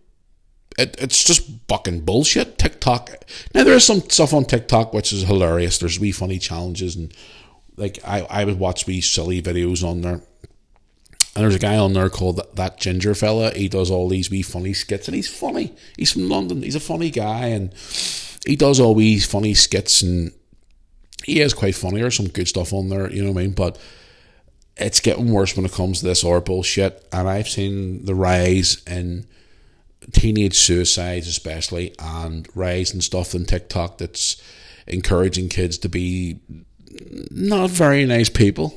It, it's just fucking bullshit. TikTok. Now, there is some stuff on TikTok which is hilarious. There's wee funny challenges, and like I, I would watch wee silly videos on there. And there's a guy on there called That Ginger Fella. He does all these wee funny skits, and he's funny. He's from London. He's a funny guy, and he does all these funny skits, and he is quite funny. There's some good stuff on there, you know what I mean? But it's getting worse when it comes to this or bullshit, and I've seen the rise in teenage suicides especially, and rise in stuff on TikTok that's encouraging kids to be not very nice people.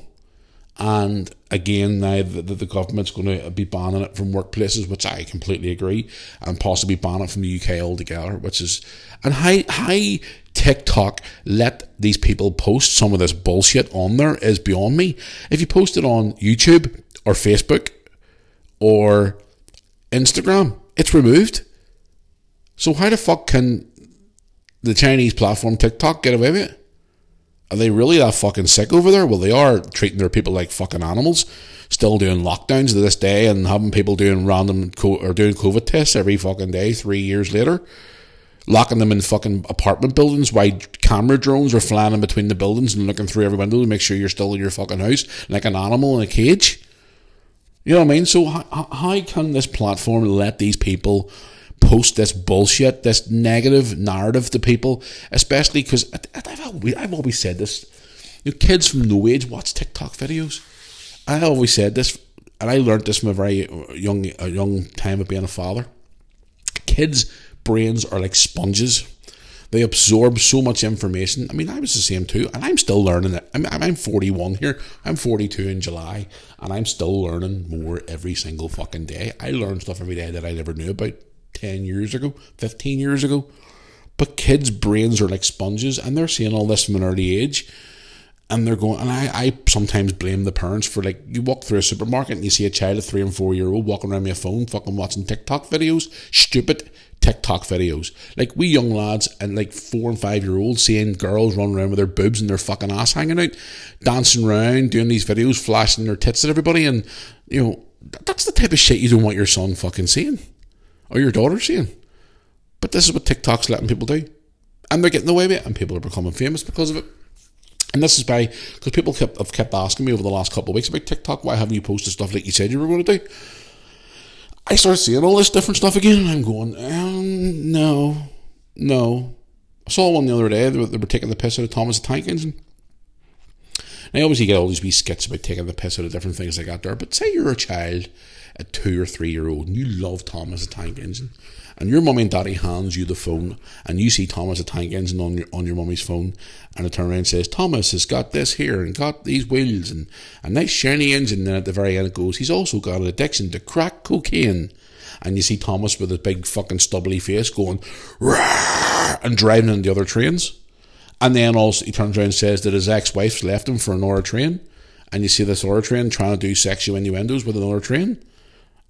And again, now that the government's going to be banning it from workplaces, which I completely agree, and possibly ban it from the U K altogether, which is, and high, high TikTok let these people post some of this bullshit on there is beyond me. If you post it on YouTube or Facebook or Instagram, it's removed. So how the fuck can the Chinese platform TikTok get away with it? Are they really that fucking sick over there? Well, they are treating their people like fucking animals, still doing lockdowns to this day and having people doing random co- or doing COVID tests every fucking day three years later, locking them in fucking apartment buildings while camera drones are flying in between the buildings and looking through every window to make sure you're still in your fucking house like an animal in a cage. You know what I mean? So how, how can this platform let these people post this bullshit, this negative narrative to people, especially because I've, I've always said this, you know, kids from no age watch TikTok videos. I always said this, and I learned this from a very young, a young time of being a father. Kids' brains are like sponges. They absorb so much information. I mean, I was the same too, and I'm still learning it. I'm, I'm forty-one here. I'm forty-two in July, and I'm still learning more every single fucking day. I learn stuff every day that I never knew about ten years ago, fifteen years ago. But kids' brains are like sponges, and they're seeing all this from an early age, and they're going, and I, I sometimes blame the parents for, like, you walk through a supermarket and you see a child, a three and four year old, walking around with a phone, fucking watching TikTok videos, stupid TikTok videos. Like, we young lads and, like, four and five year olds seeing girls running around with their boobs and their fucking ass hanging out, dancing around, doing these videos, flashing their tits at everybody, and, you know, that's the type of shit you don't want your son fucking seeing. Or your daughter seeing. But this is what TikTok's letting people do. And they're getting away with it. And people are becoming famous because of it. And this is by... Because people kept, have kept asking me over the last couple of weeks about TikTok. Why haven't you posted stuff like you said you were going to do? I started seeing all this different stuff again. And I'm going, um, no. No. I saw one the other day. They were, they were taking the piss out of Thomas the Tank Engine. Now, obviously, you get all these wee skits about taking the piss out of different things like that there. But say you're a child, a two or three year old, and you love Thomas the Tank Engine, and your mummy and daddy hands you the phone, and you see Thomas the Tank Engine on your on your mummy's phone, and it turns around and says, Thomas has got this here and got these wheels and a nice shiny engine, and then at the very end it goes, he's also got an addiction to crack cocaine. And you see Thomas with his big fucking stubbly face going Rawr! And driving in the other trains. And then also he turns around and says that his ex-wife's left him for an hour train, and you see this hour train trying to do sexual innuendos with another train.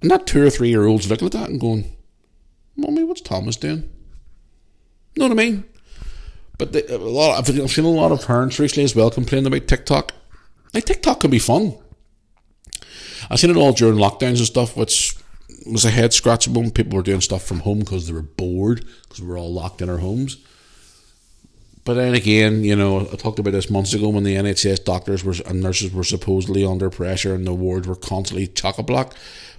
And that two or three year old's looking at that and going, Mummy, what's Thomas doing? Know what I mean? But the, a lot, I've, I've seen a lot of parents recently as well complaining about TikTok. Like, TikTok can be fun. I've seen it all during lockdowns and stuff, which was a head scratcher when people were doing stuff from home because they were bored, because we were all locked in our homes. But then again, you know, I talked about this months ago when the N H S doctors were, and nurses were supposedly under pressure and the wards were constantly chock-a-block,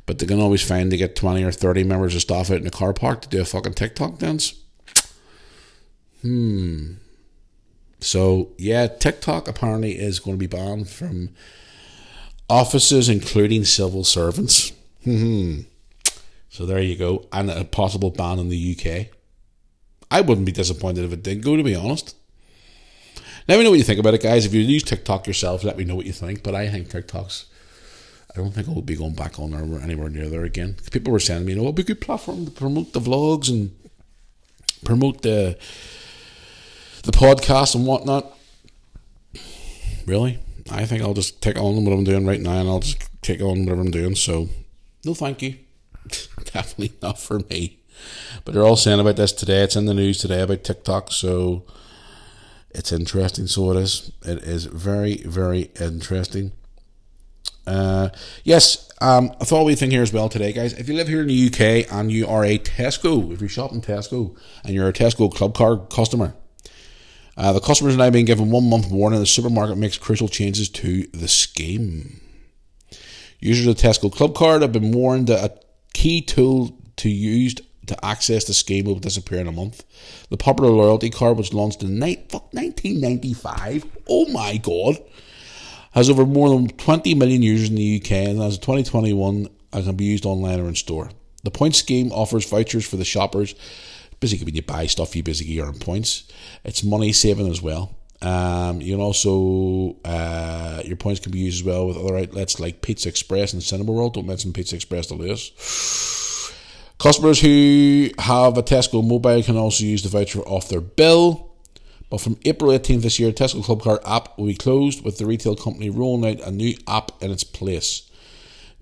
but they can always find to get twenty or thirty members of staff out in the car park to do a fucking TikTok dance. Hmm. So, yeah, TikTok apparently is going to be banned from offices, including civil servants. Hmm. So there you go. And a possible ban in the U K. I wouldn't be disappointed if it did go, to be honest. Let me know what you think about it, guys. If you use TikTok yourself, let me know what you think. But I think TikTok's... I don't think I'll be going back on there anywhere near there again. People were sending me, you know, it'd be a good platform to promote the vlogs and promote the the podcast and whatnot. Really? I think I'll just take on what I'm doing right now, and I'll just take on whatever I'm doing. So, no thank you. Definitely not for me. But they're all saying about this today. It's in the news today about TikTok, so it's interesting. So it is. It is very, very interesting. Uh, yes, um, I thought we'd think here as well today, guys. If you live here in the U K and you are a Tesco, if you shop in Tesco and you're a Tesco Clubcard customer, uh, the customers are now being given one month warning. The supermarket makes crucial changes to the scheme. Users of the Tesco Clubcard have been warned that a key tool to use to access the scheme will disappear in a month. The popular loyalty card was launched in nineteen ninety-five. Oh my god. Has over more than twenty million users in the U K, and as of twenty twenty-one, it can be used online or in store. The points scheme offers vouchers for the shoppers. Basically, when you buy stuff, you basically earn points. It's money saving as well. Um, you can also, uh, your points can be used as well with other outlets like Pizza Express and Cineworld. Don't mention Pizza Express to Lewis. Customers who have a Tesco mobile can also use the voucher off their bill. But from April eighteenth this year, Tesco Clubcard app will be closed, with the retail company rolling out a new app in its place.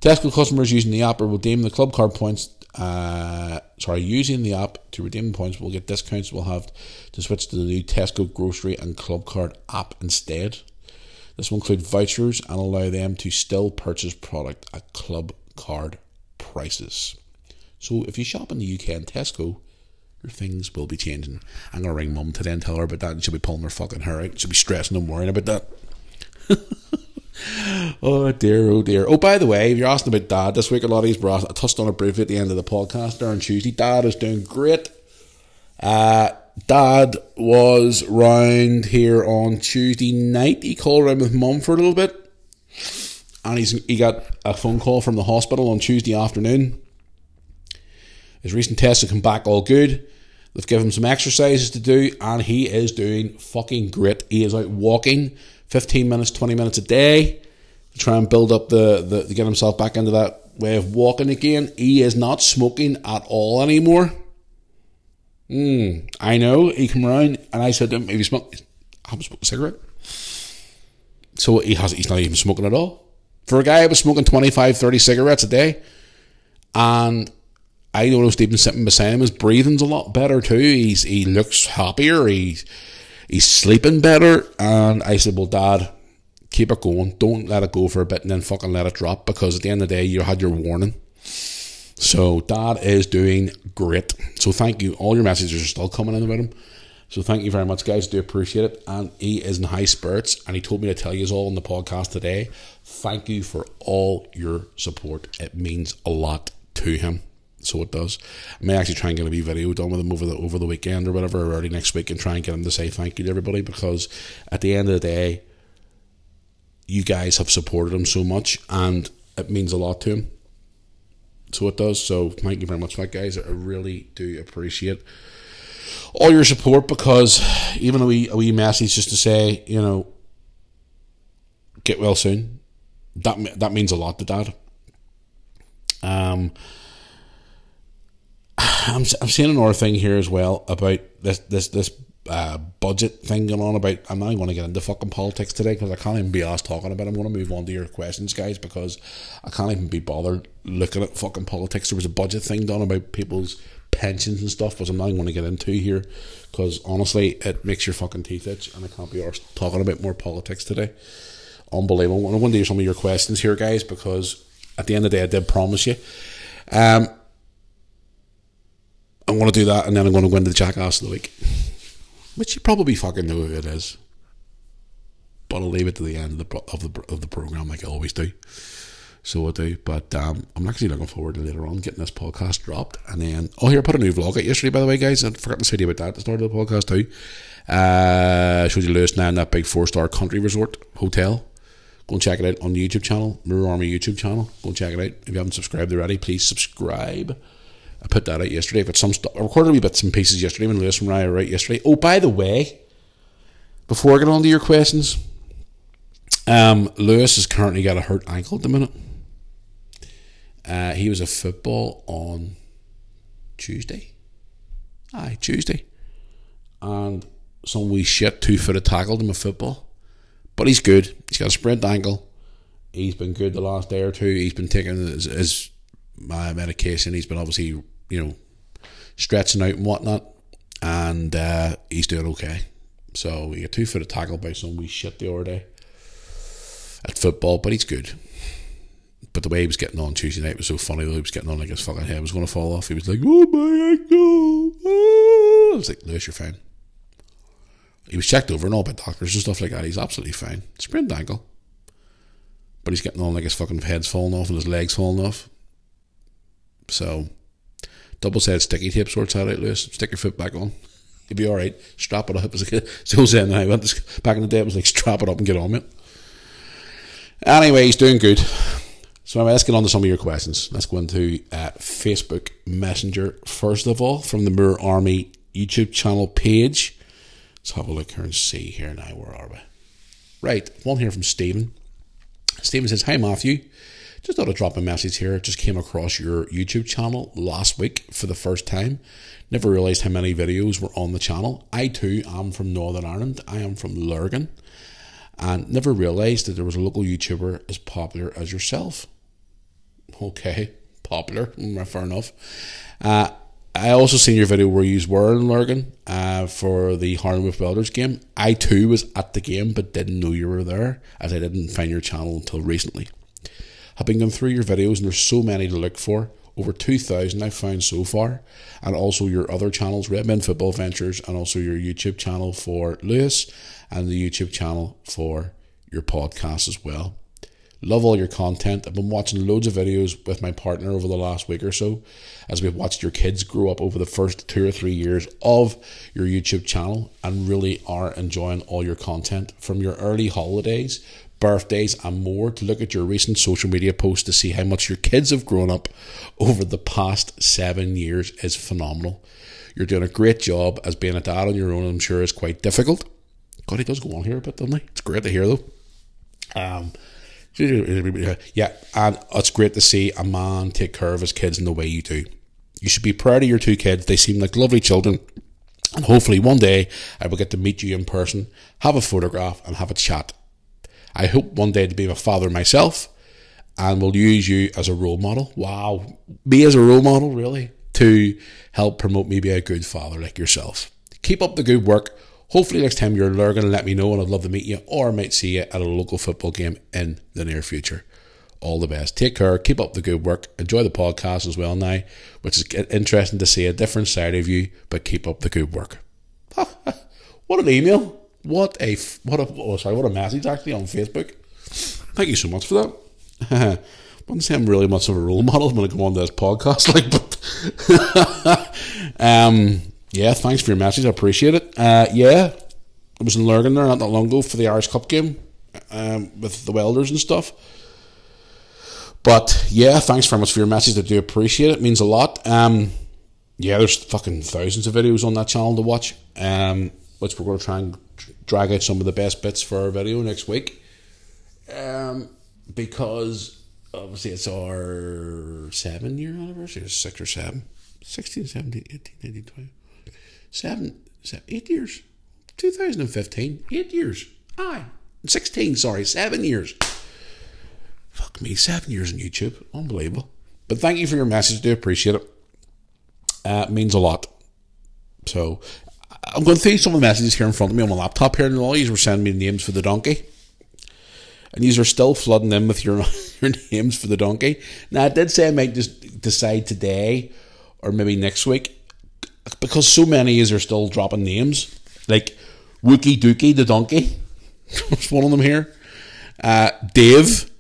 Tesco customers using the app will redeem the Clubcard points. Uh, sorry, using the app to redeem points will get discounts. We'll have to switch to the new Tesco Grocery and Clubcard app instead. This will include vouchers and allow them to still purchase product at Clubcard prices. So if you shop in the U K and Tesco, your things will be changing. I'm going to ring mum today and tell her about that, and she'll be pulling her fucking hair out. She'll be stressing and worrying about that. Oh dear, oh dear. Oh, by the way, if you're asking about Dad, this week a lot of these were asked. I touched on it briefly at the end of the podcast there on Tuesday. Dad is doing great. Uh, Dad was round here on Tuesday night. He called around with Mum for a little bit. And he's he got a phone call from the hospital on Tuesday afternoon. His recent tests have come back all good. They've given him some exercises to do, and he is doing fucking great. He is out walking fifteen minutes, twenty minutes a day to try and build up the, the, to get himself back into that way of walking again. He is not smoking at all anymore. Mm, I know. He came around and I said to him, have you smoked? I haven't smoked a cigarette. So he has, he's not even smoking at all. For a guy who was smoking twenty-five, thirty cigarettes a day, and I noticed even sitting beside him, his breathing's a lot better too. He's He looks happier. He's He's sleeping better. And I said, well, Dad, keep it going. Don't let it go for a bit and then fucking let it drop, because at the end of the day, you had your warning. So Dad is doing great. So thank you. All your messages are still coming in about him. So thank you very much, guys. Do appreciate it. And he is in high spirits. And he told me to tell you all on the podcast today, thank you for all your support. It means a lot to him. So it does. I may actually try and get a wee video done with him over the over the weekend or whatever, or early next week, and try and get him to say thank you to everybody, because at the end of the day, you guys have supported him so much and it means a lot to him. So it does. So thank you very much for that, guys. I really do appreciate all your support, because even a wee, a wee message just to say, you know, get well soon, that that means a lot to Dad. Um... I'm I'm seeing another thing here as well about this this this uh, budget thing going on about. I'm not going to get into fucking politics today because I can't even be arsed talking about it. I'm going to move on to your questions, guys, because I can't even be bothered looking at fucking politics. There was a budget thing done about people's pensions and stuff, which I'm not going to get into here because honestly, it makes your fucking teeth itch, and I can't be arsed talking about more politics today. Unbelievable. I'm going to do some of your questions here, guys, because at the end of the day, I did promise you. Um. I'm going to do that, and then I'm going to go into the jackass of the week, which you probably fucking know who it is, but I'll leave it to the end of the of the, of the program like I always do. So I do, but um, I'm actually looking forward to later on getting this podcast dropped, and then oh here I put a new vlog out yesterday, by the way, guys. I forgot to say to you about that at the start of the podcast too. Uh, I showed you Lewis now in that big four star country resort hotel. Go and check it out on the YouTube channel, Moorearmy YouTube channel. Go and check it out. If you haven't subscribed already, please subscribe. I put that out yesterday, but some st- I recorded a wee bits and pieces yesterday when Lewis and Ryan were out yesterday. Oh, by the way, before I get on to your questions, um, Lewis has currently got a hurt ankle at the minute. Uh, he was at football on Tuesday. Aye, Tuesday. And some wee shit two-footer tackled him at football. But he's good. He's got a sprained ankle. He's been good the last day or two. He's been taking his... his my medication. He's been obviously, you know, stretching out and whatnot, and uh, he's doing okay. So we got two foot of tackle by some wee shit the other day at football, but he's good. But the way he was getting on Tuesday night was so funny though. He was getting on like his fucking head was going to fall off. He was like, oh my ankle, oh. I was like, Lewis, you're fine. He was checked over and all by doctors and stuff like that. He's absolutely fine. Sprained ankle, but he's getting on like his fucking head's falling off and his legs falling off. So, double-sided sticky tape sorts that out, Lewis. Stick your foot back on. You'll be all right. Strap it up. So saying that I went this, back in the day, it was like, strap it up and get on, mate. Anyway, he's doing good. So, anyway, let's get on to some of your questions. Let's go into uh, Facebook Messenger, first of all, from the Moorearmy YouTube channel page. Let's have a look here and see here now. Where are we? Right, one here from Stephen. Stephen says, hi, Matthew. Just thought I'd drop a message here. Just came across your YouTube channel last week for the first time. Never realised how many videos were on the channel. I too am from Northern Ireland. I am from Lurgan. And never realised that there was a local YouTuber as popular as yourself. Okay, popular, fair enough. Uh, I also seen your video where you were in Lurgan uh, for the Harlem Builders game. I too was at the game but didn't know you were there, as I didn't find your channel until recently. I've been going through your videos and there's so many to look for. Over two thousand I've found so far, and also your other channels, Redmond Football Ventures, and also your YouTube channel for Lewis, and the YouTube channel for your podcast as well. Love all your content. I've been watching loads of videos with my partner over the last week or so, as we've watched your kids grow up over the first two or three years of your YouTube channel, and really are enjoying all your content, from your early holidays, birthdays and more, to look at your recent social media posts to see how much your kids have grown up over the past seven years is phenomenal. You're doing a great job, as being a dad on your own, I'm sure, is quite difficult. God, he does go on here a bit, doesn't he? It's great to hear though. Um, yeah, and it's great to see a man take care of his kids in the way you do. You should be proud of your two kids. They seem like lovely children. And hopefully one day I will get to meet you in person, have a photograph and have a chat. I hope one day to be a father myself, and will use you as a role model. Wow, me as a role model, really, to help promote me be a good father like yourself. Keep up the good work. Hopefully next time you're in Lurgan, let me know, and I'd love to meet you, or I might see you at a local football game in the near future. All the best. Take care. Keep up the good work. Enjoy the podcast as well now, which is interesting to see a different side of you, but keep up the good work. What an email. What a, what a, oh sorry, what a message actually on Facebook. Thank you so much for that. I wouldn't say I'm really much of a role model when I go on this podcast, like, but, um, yeah, thanks for your message, I appreciate it. Uh, yeah, I was in Lurgan there not that long ago for the Irish Cup game, um, with the welders and stuff. But, yeah, thanks very much for your message, I do appreciate it, it means a lot. Um, yeah, there's fucking thousands of videos on that channel to watch, um, which we're going to try and drag out some of the best bits for our video next week, um, because obviously it's our seven year anniversary, it's six or seven, sixteen, seventeen, eighteen, nineteen, twenty, seven, seven, eight years, two thousand fifteen, eight years, aye, sixteen, sorry, seven years, fuck me, seven years on YouTube, unbelievable. But thank you for your message, I do appreciate it, uh, it means a lot. So, I'm going through some of the messages here in front of me on my laptop here, and all these were sending me names for the donkey. And these are still flooding in with your, your names for the donkey. Now, I did say I might just decide today, or maybe next week, because so many is are still dropping names. Like, Wookie Dookie the donkey. There's one of them here. Uh, Dave.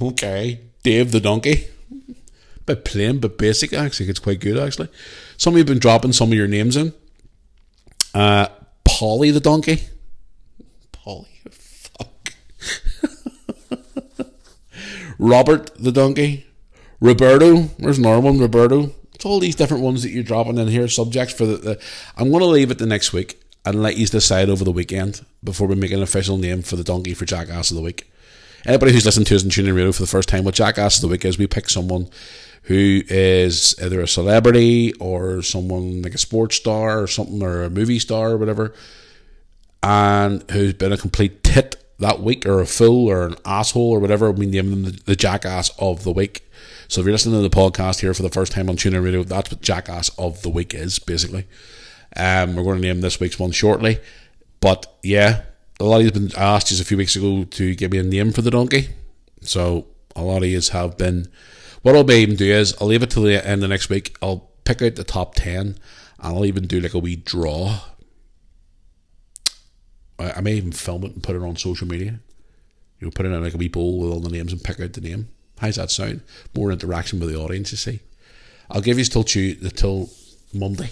Okay. Dave the donkey. A bit plain, but basic, actually. It's quite good, actually. Some of you have been dropping some of your names in. Uh, Polly the donkey. Polly, fuck. Robert the donkey. Roberto. There's another one, Roberto. It's all these different ones that you're dropping in here, subjects for the... the I'm going to leave it the next week and let you decide over the weekend before we make an official name for the donkey for Jackass of the Week. Anybody who's listening to us on TuneIn Radio for the first time, what Jackass of the Week is, we pick someone who is either a celebrity or someone like a sports star or something, or a movie star or whatever, and who's been a complete tit that week, or a fool or an asshole or whatever. We name them the, the Jackass of the Week. So if you're listening to the podcast here for the first time on TuneIn Radio, that's what Jackass of the Week is, basically. Um, we're going to name this week's one shortly. But yeah, a lot of you have been asked just a few weeks ago to give me a name for the donkey. So a lot of you have been... What I'll even do is, I'll leave it till the end of next week, I'll pick out the top ten, and I'll even do like a wee draw. I may even film it and put it on social media. You know, put it in like a wee bowl with all the names and pick out the name. How's that sound? More interaction with the audience, you see. I'll give you till Tuesday, till Monday.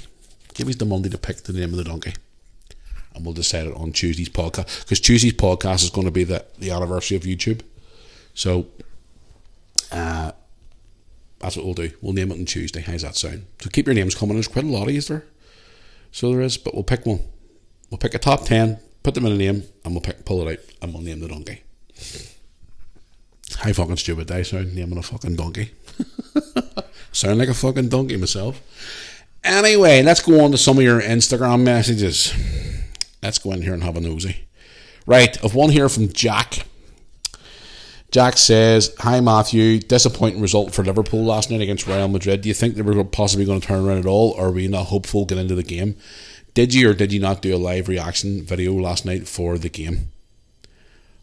Give you the Monday to pick the name of the donkey. And we'll decide it on Tuesday's podcast. Because Tuesday's podcast is going to be the, the anniversary of YouTube. So, uh... that's what we'll do. We'll name it on Tuesday. How's that sound? So keep your names coming. There's quite a lot of these there. So there is, but we'll pick one. We'll pick a top ten, put them in a name, and we'll pick, pull it out, and we'll name the donkey. How fucking stupid they sound, naming a fucking donkey. Sound like a fucking donkey myself. Anyway, let's go on to some of your Instagram messages. Let's go in here and have a nosy. Right, I've one here from Jack. Jack says, hi Matthew, disappointing result for Liverpool last night against Real Madrid. Do you think they were possibly going to turn around at all, or are we not hopeful getting into the game? Did you or did you not do a live reaction video last night for the game?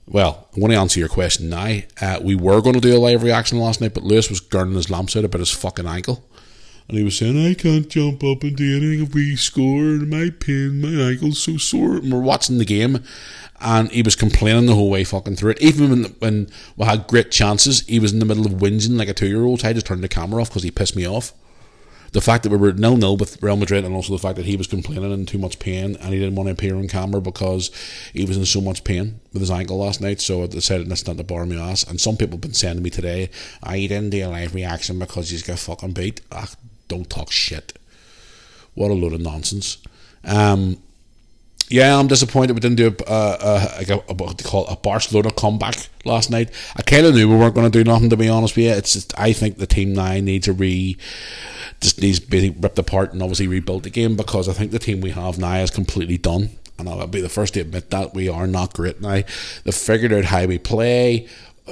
Well, I want to answer your question now. Uh, we were going to do a live reaction last night, but Lewis was gurning his lamps out about his fucking ankle. And he was saying, I can't jump up and do anything if we score, and my pain, my ankle's so sore. And we're watching the game, and he was complaining the whole way fucking through it. Even when, when we had great chances, he was in the middle of whinging like a two-year-old. So I just turned the camera off because he pissed me off. The fact that we were nil-nil with Real Madrid, and also the fact that he was complaining in too much pain and he didn't want to appear on camera because he was in so much pain with his ankle last night, so I decided that's not the bar of my ass. And some people have been saying to me today, I didn't do a live reaction because he's got fucking beat. Ah, don't talk shit. What a load of nonsense. Um, yeah, I'm disappointed we didn't do a, a, a, a, what they call a Barcelona comeback last night. I kind of knew we weren't going to do nothing, to be honest with you. It's just, I think the team now needs to re... just needs to be ripped apart and obviously rebuilt the game, because I think the team we have now is completely done, and I'll be the first to admit that we are not great now. They've figured out how we play.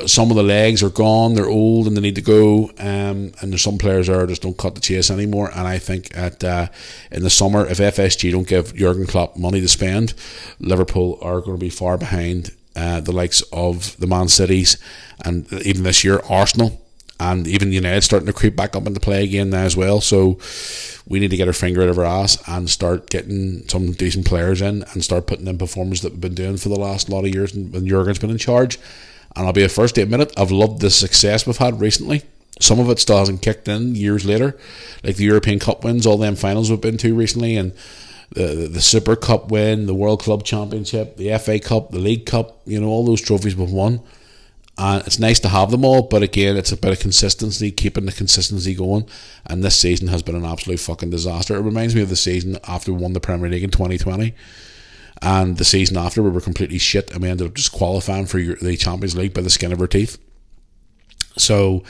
Some of the legs are gone, they're old and they need to go, um, and there's some players there just don't cut the chase anymore. And I think at uh, in the summer, if F S G don't give Jurgen Klopp money to spend, Liverpool are going to be far behind uh, the likes of the Man Cities, and even this year Arsenal. And even United starting to creep back up into play again now as well. So we need to get our finger out of our ass and start getting some decent players in and start putting in performances that we've been doing for the last lot of years when Jurgen's been in charge. And I'll be the first to admit it, I've loved the success we've had recently. Some of it still hasn't kicked in years later. Like the European Cup wins, all them finals we've been to recently, and the the Super Cup win, the World Club Championship, the F A Cup, the League Cup, you know, all those trophies we've won. And it's nice to have them all, but again, it's a bit of consistency, keeping the consistency going. And this season has been an absolute fucking disaster. It reminds me of the season after we won the Premier League in twenty twenty. And the season after, we were completely shit, and we ended up just qualifying for the Champions League by the skin of our teeth. So,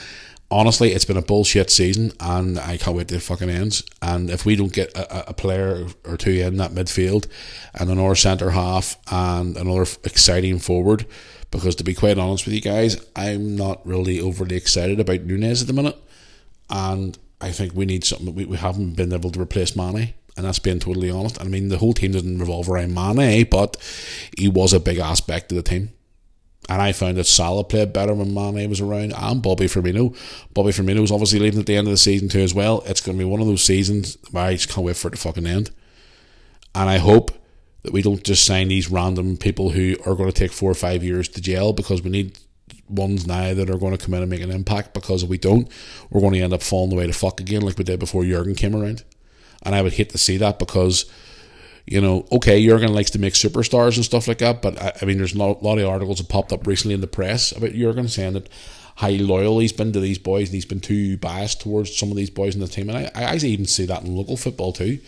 honestly, it's been a bullshit season, and I can't wait till it fucking ends. And if we don't get a, a player or two in that midfield, and another centre half, and another exciting forward... Because to be quite honest with you guys, I'm not really overly excited about Núñez at the minute. And I think we need something that we, we haven't been able to replace Mane. And that's being totally honest. I mean, the whole team didn't revolve around Mane, but he was a big aspect of the team. And I found that Salah played better when Mane was around, and Bobby Firmino. Bobby Firmino is obviously leaving at the end of the season too as well. It's going to be one of those seasons where I just can't wait for it to fucking end. And I hope... that we don't just sign these random people who are going to take four or five years to jail, because we need ones now that are going to come in and make an impact, because if we don't, we're going to end up falling away to fuck again like we did before Jurgen came around. And I would hate to see that, because, you know, okay, Jurgen likes to make superstars and stuff like that, but I, I mean, there's a lot, lot of articles that popped up recently in the press about Jurgen saying that how loyal he's been to these boys and he's been too biased towards some of these boys in the team. And I, I even see that in local football too.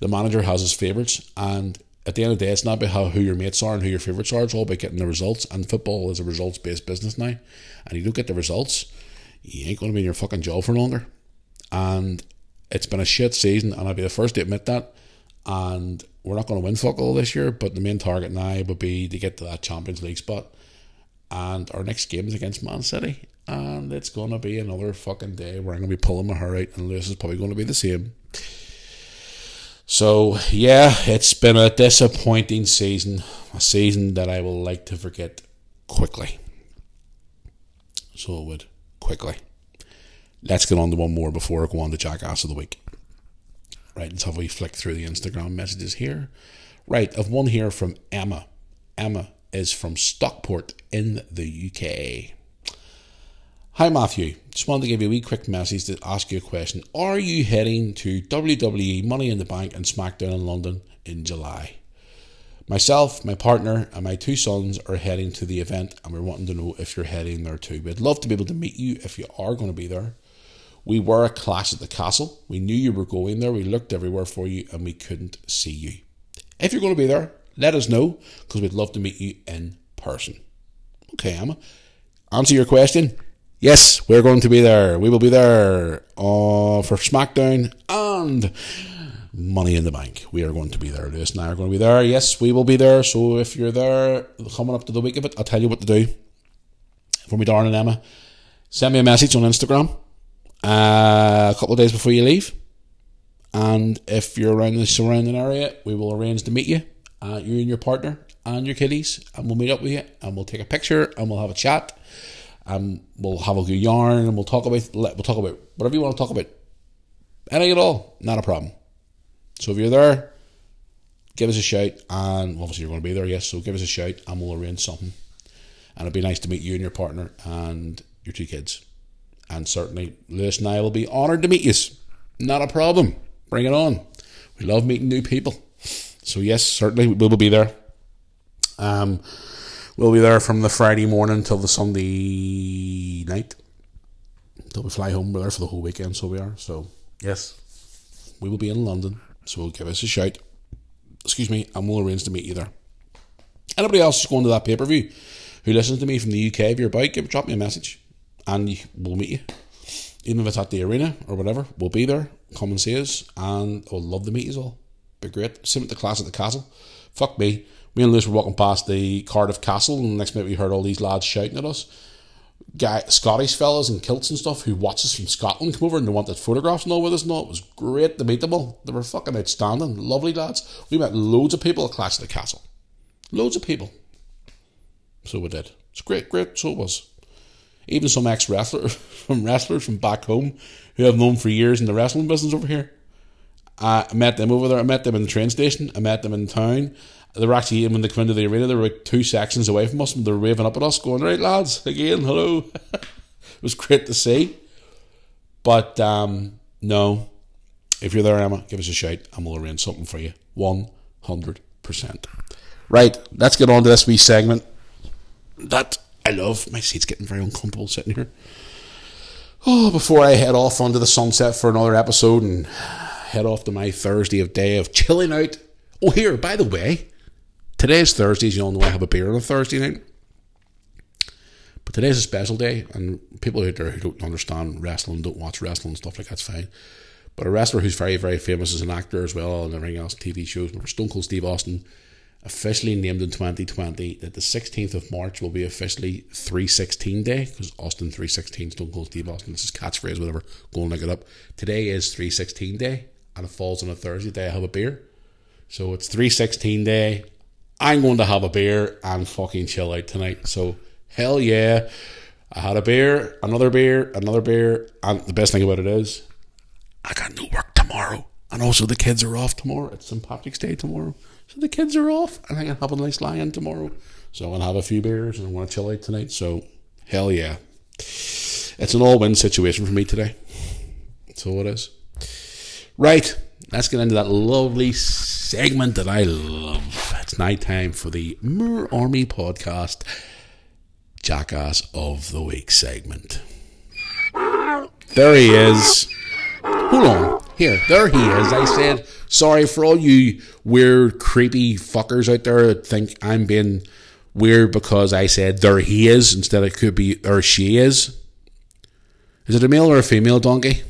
The manager has his favourites, and at the end of the day, it's not about how, who your mates are and who your favourites are. It's all about getting the results. And football is a results-based business now. And you don't get the results, you ain't going to be in your fucking job for longer. And it's been a shit season, and I'll be the first to admit that. And we're not going to win fuck all this year, but the main target now would be to get to that Champions League spot. And our next game is against Man City. And it's going to be another fucking day where I'm going to be pulling my hair out, and Lewis is probably going to be the same. So, yeah, it's been a disappointing season. A season that I will like to forget quickly. So I would. Quickly. Let's get on to one more before I go on to Jackass of the Week. Right, let's have a flick through the Instagram messages here. Right, I've one here from Emma. Emma is from Stockport in the U K. Hi Matthew, just wanted to give you a wee quick message to ask you a question. Are you heading to W W E Money in the Bank and SmackDown in London in July? Myself, my partner and my two sons are heading to the event, and we're wanting to know if you're heading there too. We'd love to be able to meet you if you are going to be there. We were a clash at the castle. We knew you were going there. We looked everywhere for you and we couldn't see you. If you're going to be there, let us know, because we'd love to meet you in person. Okay, Emma. answer your question, yes, we're going to be there. We will be there uh, for SmackDown and Money in the Bank. We are going to be there. Lewis and I are going to be there. Yes, we will be there. So if you're there coming up to the week of it, I'll tell you what to do. For me, Darren and Emma, send me a message on Instagram uh, a couple of days before you leave. And if you're around the surrounding area, we will arrange to meet you, uh, you and your partner and your kiddies, and we'll meet up with you, and we'll take a picture, and we'll have a chat, and we'll have a good yarn, and we'll talk about we'll talk about whatever you want to talk about, anything at all, not a problem. So if you're there, give us a shout, and obviously you're going to be there, yes. So give us a shout, and we'll arrange something, and it'd be nice to meet you and your partner and your two kids, and certainly Lewis and I will be honoured to meet you. Not a problem. Bring it on. We love meeting new people. So yes, certainly we will be there. Um, we'll be there from the Friday morning till the Sunday night. Till we fly home. We're there for the whole weekend, so we are. So yes, we will be in London. So we'll give us a shout. Excuse me, and we'll arrange to meet you there. Anybody else who's going to that pay-per-view who listens to me from the U K, if you're about, give, drop me a message and we'll meet you. Even if it's at the arena or whatever, we'll be there. Come and see us, and I'll love to meet you all. Be great. Same at the class at the castle. Fuck me. Me and Lewis were walking past the Cardiff Castle, and the next minute we heard all these lads shouting at us. Guy, Scottish fellas in kilts and stuff who watch us from Scotland come over, and they wanted photographs and all with us and all. It was great to meet them all. They were fucking outstanding. Lovely lads. We met loads of people at Class at the Castle. Loads of people. So we did. It's great, great. So it was. Even some ex-wrestlers from wrestlers from back home who I've known for years in the wrestling business over here. I met them over there. I met them in the train station. I met them in town. They were actually, when they came into the arena, they were like two sections away from us, and they were raving up at us, going, right, lads, again, hello. It was great to see. But, um, no, if you're there, Emma, give us a shout, and we'll arrange something for you. one hundred percent. Right, let's get on to this wee segment. That... I love. My seat's getting very uncomfortable sitting here. Oh, before I head off onto the sunset for another episode and head off to my Thursday of day of chilling out. Oh, here, by the way, today's Thursday, you all know I have a beer on a Thursday night. But today's a special day, and people out there who don't understand wrestling, don't watch wrestling and stuff like that's fine. But a wrestler who's very, very famous as an actor as well and everything else, T V shows, Stone Cold Steve Austin, officially named in twenty twenty that the sixteenth of March will be officially three sixteen day, because Austin three sixteen, Stone Cold Steve Austin, this is catchphrase, whatever, go and look it up. Today is three sixteen day, and it falls on a Thursday day. I have a beer, so it's three sixteen day. I'm going to have a beer and fucking chill out tonight, so hell yeah. I had a beer, another beer, another beer, and the best thing about it is I got no work tomorrow, and also the kids are off tomorrow. It's Saint Patrick's Day tomorrow. So the kids are off, and I can have a nice lie-in tomorrow. So I'm going to have a few beers, and I want to chill out tonight. So, hell yeah. It's an all-win situation for me today. That's all it is. Right, let's get into that lovely segment that I love. It's night time for the Moorearmy Podcast Jackass of the Week segment. There he is. Hold on. Here, there he is. I said... Sorry for all you weird, creepy fuckers out there that think I'm being weird because I said there he is instead of could be or she is. Is it a male or a female donkey?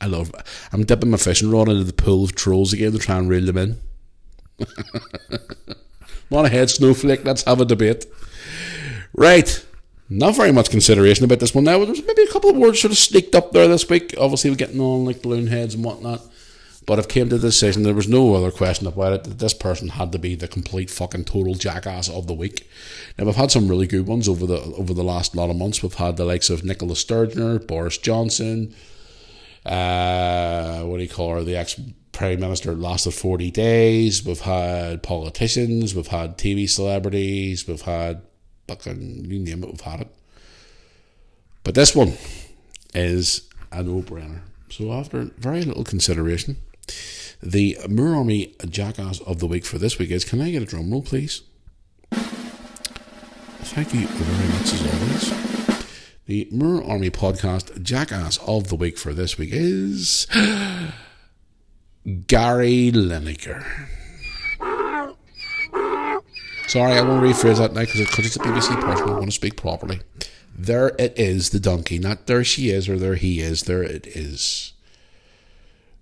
I love it. I'm dipping my fishing rod into the pool of trolls again to try and reel them in. Come on ahead, snowflake. Let's have a debate. Right. Not very much consideration about this one now. There's maybe a couple of words sort of sneaked up there this week. Obviously, we're getting on like balloon heads and whatnot. But I've came to the decision, there was no other question about it, that this person had to be the complete fucking total jackass of the week. Now, we've had some really good ones over the over the last lot of months. We've had the likes of Nicola Sturgeon, Boris Johnson, uh, what do you call her, the ex-Prime Minister lasted forty days. We've had politicians, we've had T V celebrities, we've had... fucking, you name it, we've had it. But this one is a no-brainer. So after very little consideration, the Moorearmy Jackass of the Week for this week is, can I get a drum roll, please? Thank you very much, as always. The Moorearmy Podcast Jackass of the Week for this week is Gary Lineker. Sorry, I won't rephrase that now because it's a B B C person. I want to speak properly. There it is, the donkey. Not there she is or there he is. There it is.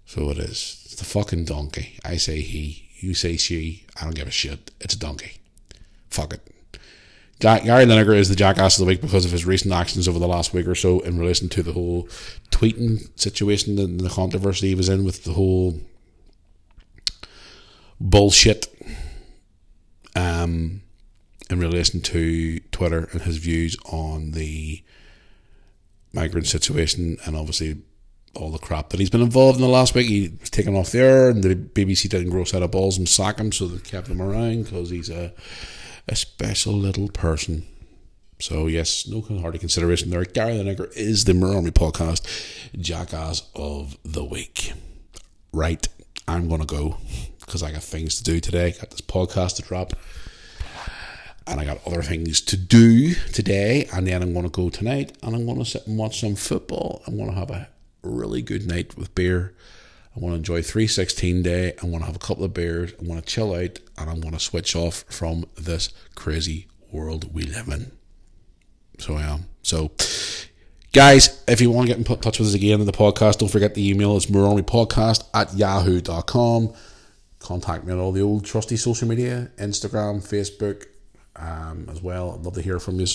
So it is. It's the fucking donkey. I say he. You say she. I don't give a shit. It's a donkey. Fuck it. Gary Lineker is the jackass of the week because of his recent actions over the last week or so in relation to the whole tweeting situation and the controversy he was in with the whole bullshit um, in relation to Twitter and his views on the migrant situation and obviously all the crap that he's been involved in the last week. He was taken off the air and the B B C didn't grow a set of balls and sack him, so they kept him around because he's a... a special little person. So yes, no hardly consideration there. Gary Lineker is the Moorearmy podcast jackass of the week. Right, I'm going to go because I got things to do today. I got this podcast to drop and I got other things to do today, and then I'm going to go tonight and I'm going to sit and watch some football. I'm going to have a really good night with beer. I want to enjoy three sixteen day. I want to have a couple of beers. I want to chill out, and I want to switch off from this crazy world we live in. So I am. So, guys, if you want to get in touch with us again in the podcast, don't forget the email. It's moorearmy podcast at yahoo dot com. Contact me on all the old trusty social media, Instagram, Facebook, um, as well. I'd love to hear from you.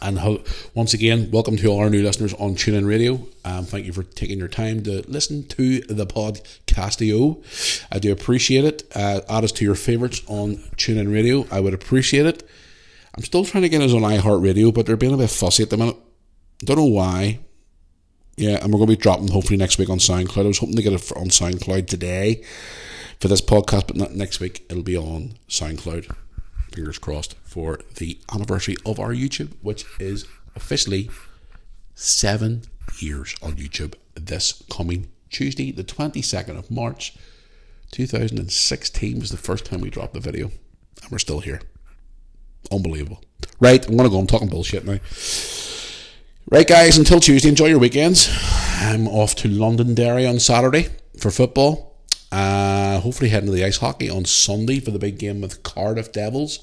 And ho- once again, welcome to all our new listeners on TuneIn Radio. Um, thank you for taking your time to listen to the podcastio. I do appreciate it. Uh, add us to your favourites on TuneIn Radio. I would appreciate it. I'm still trying to get us on iHeartRadio, but they're being a bit fussy at the minute. Don't know why. Yeah, and we're going to be dropping hopefully next week on SoundCloud. I was hoping to get it on SoundCloud today for this podcast, but not next week. It'll be on SoundCloud. Fingers crossed for the anniversary of our YouTube, which is officially seven years on YouTube this coming Tuesday, the twenty-second of March, two thousand sixteen was the first time we dropped the video, and we're still here. Unbelievable. Right, I'm going to go. I'm talking bullshit now. Right, guys, until Tuesday, enjoy your weekends. I'm off to Londonderry on Saturday for football. Uh, hopefully heading to the ice hockey on Sunday for the big game with Cardiff Devils.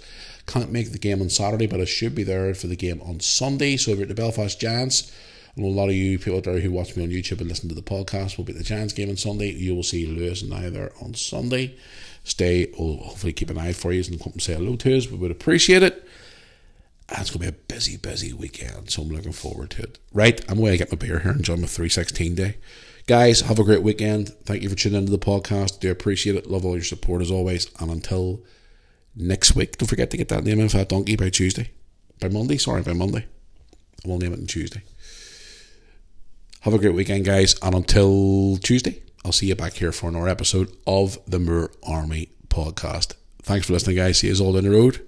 Can't make the game on Saturday, but I should be there for the game on Sunday. So if you're at the Belfast Giants, and a lot of you people out there who watch me on YouTube and listen to the podcast will be at the Giants game on Sunday. You will see Lewis and I there on Sunday. Stay, we'll hopefully keep an eye for you and come and say hello to us. We would appreciate it. And it's going to be a busy, busy weekend, so I'm looking forward to it. Right, I'm away to get my beer here and enjoy my three sixteen day. Guys, have a great weekend. Thank you for tuning into the podcast. Do appreciate it. Love all your support as always. And until next week, don't forget to get that name in for that donkey by Tuesday. By Monday, sorry, by Monday. I will name it on Tuesday. Have a great weekend, guys. And until Tuesday, I'll see you back here for another episode of the Moorearmy podcast. Thanks for listening, guys. See you all down the road.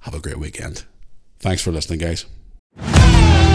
Have a great weekend. Thanks for listening, guys.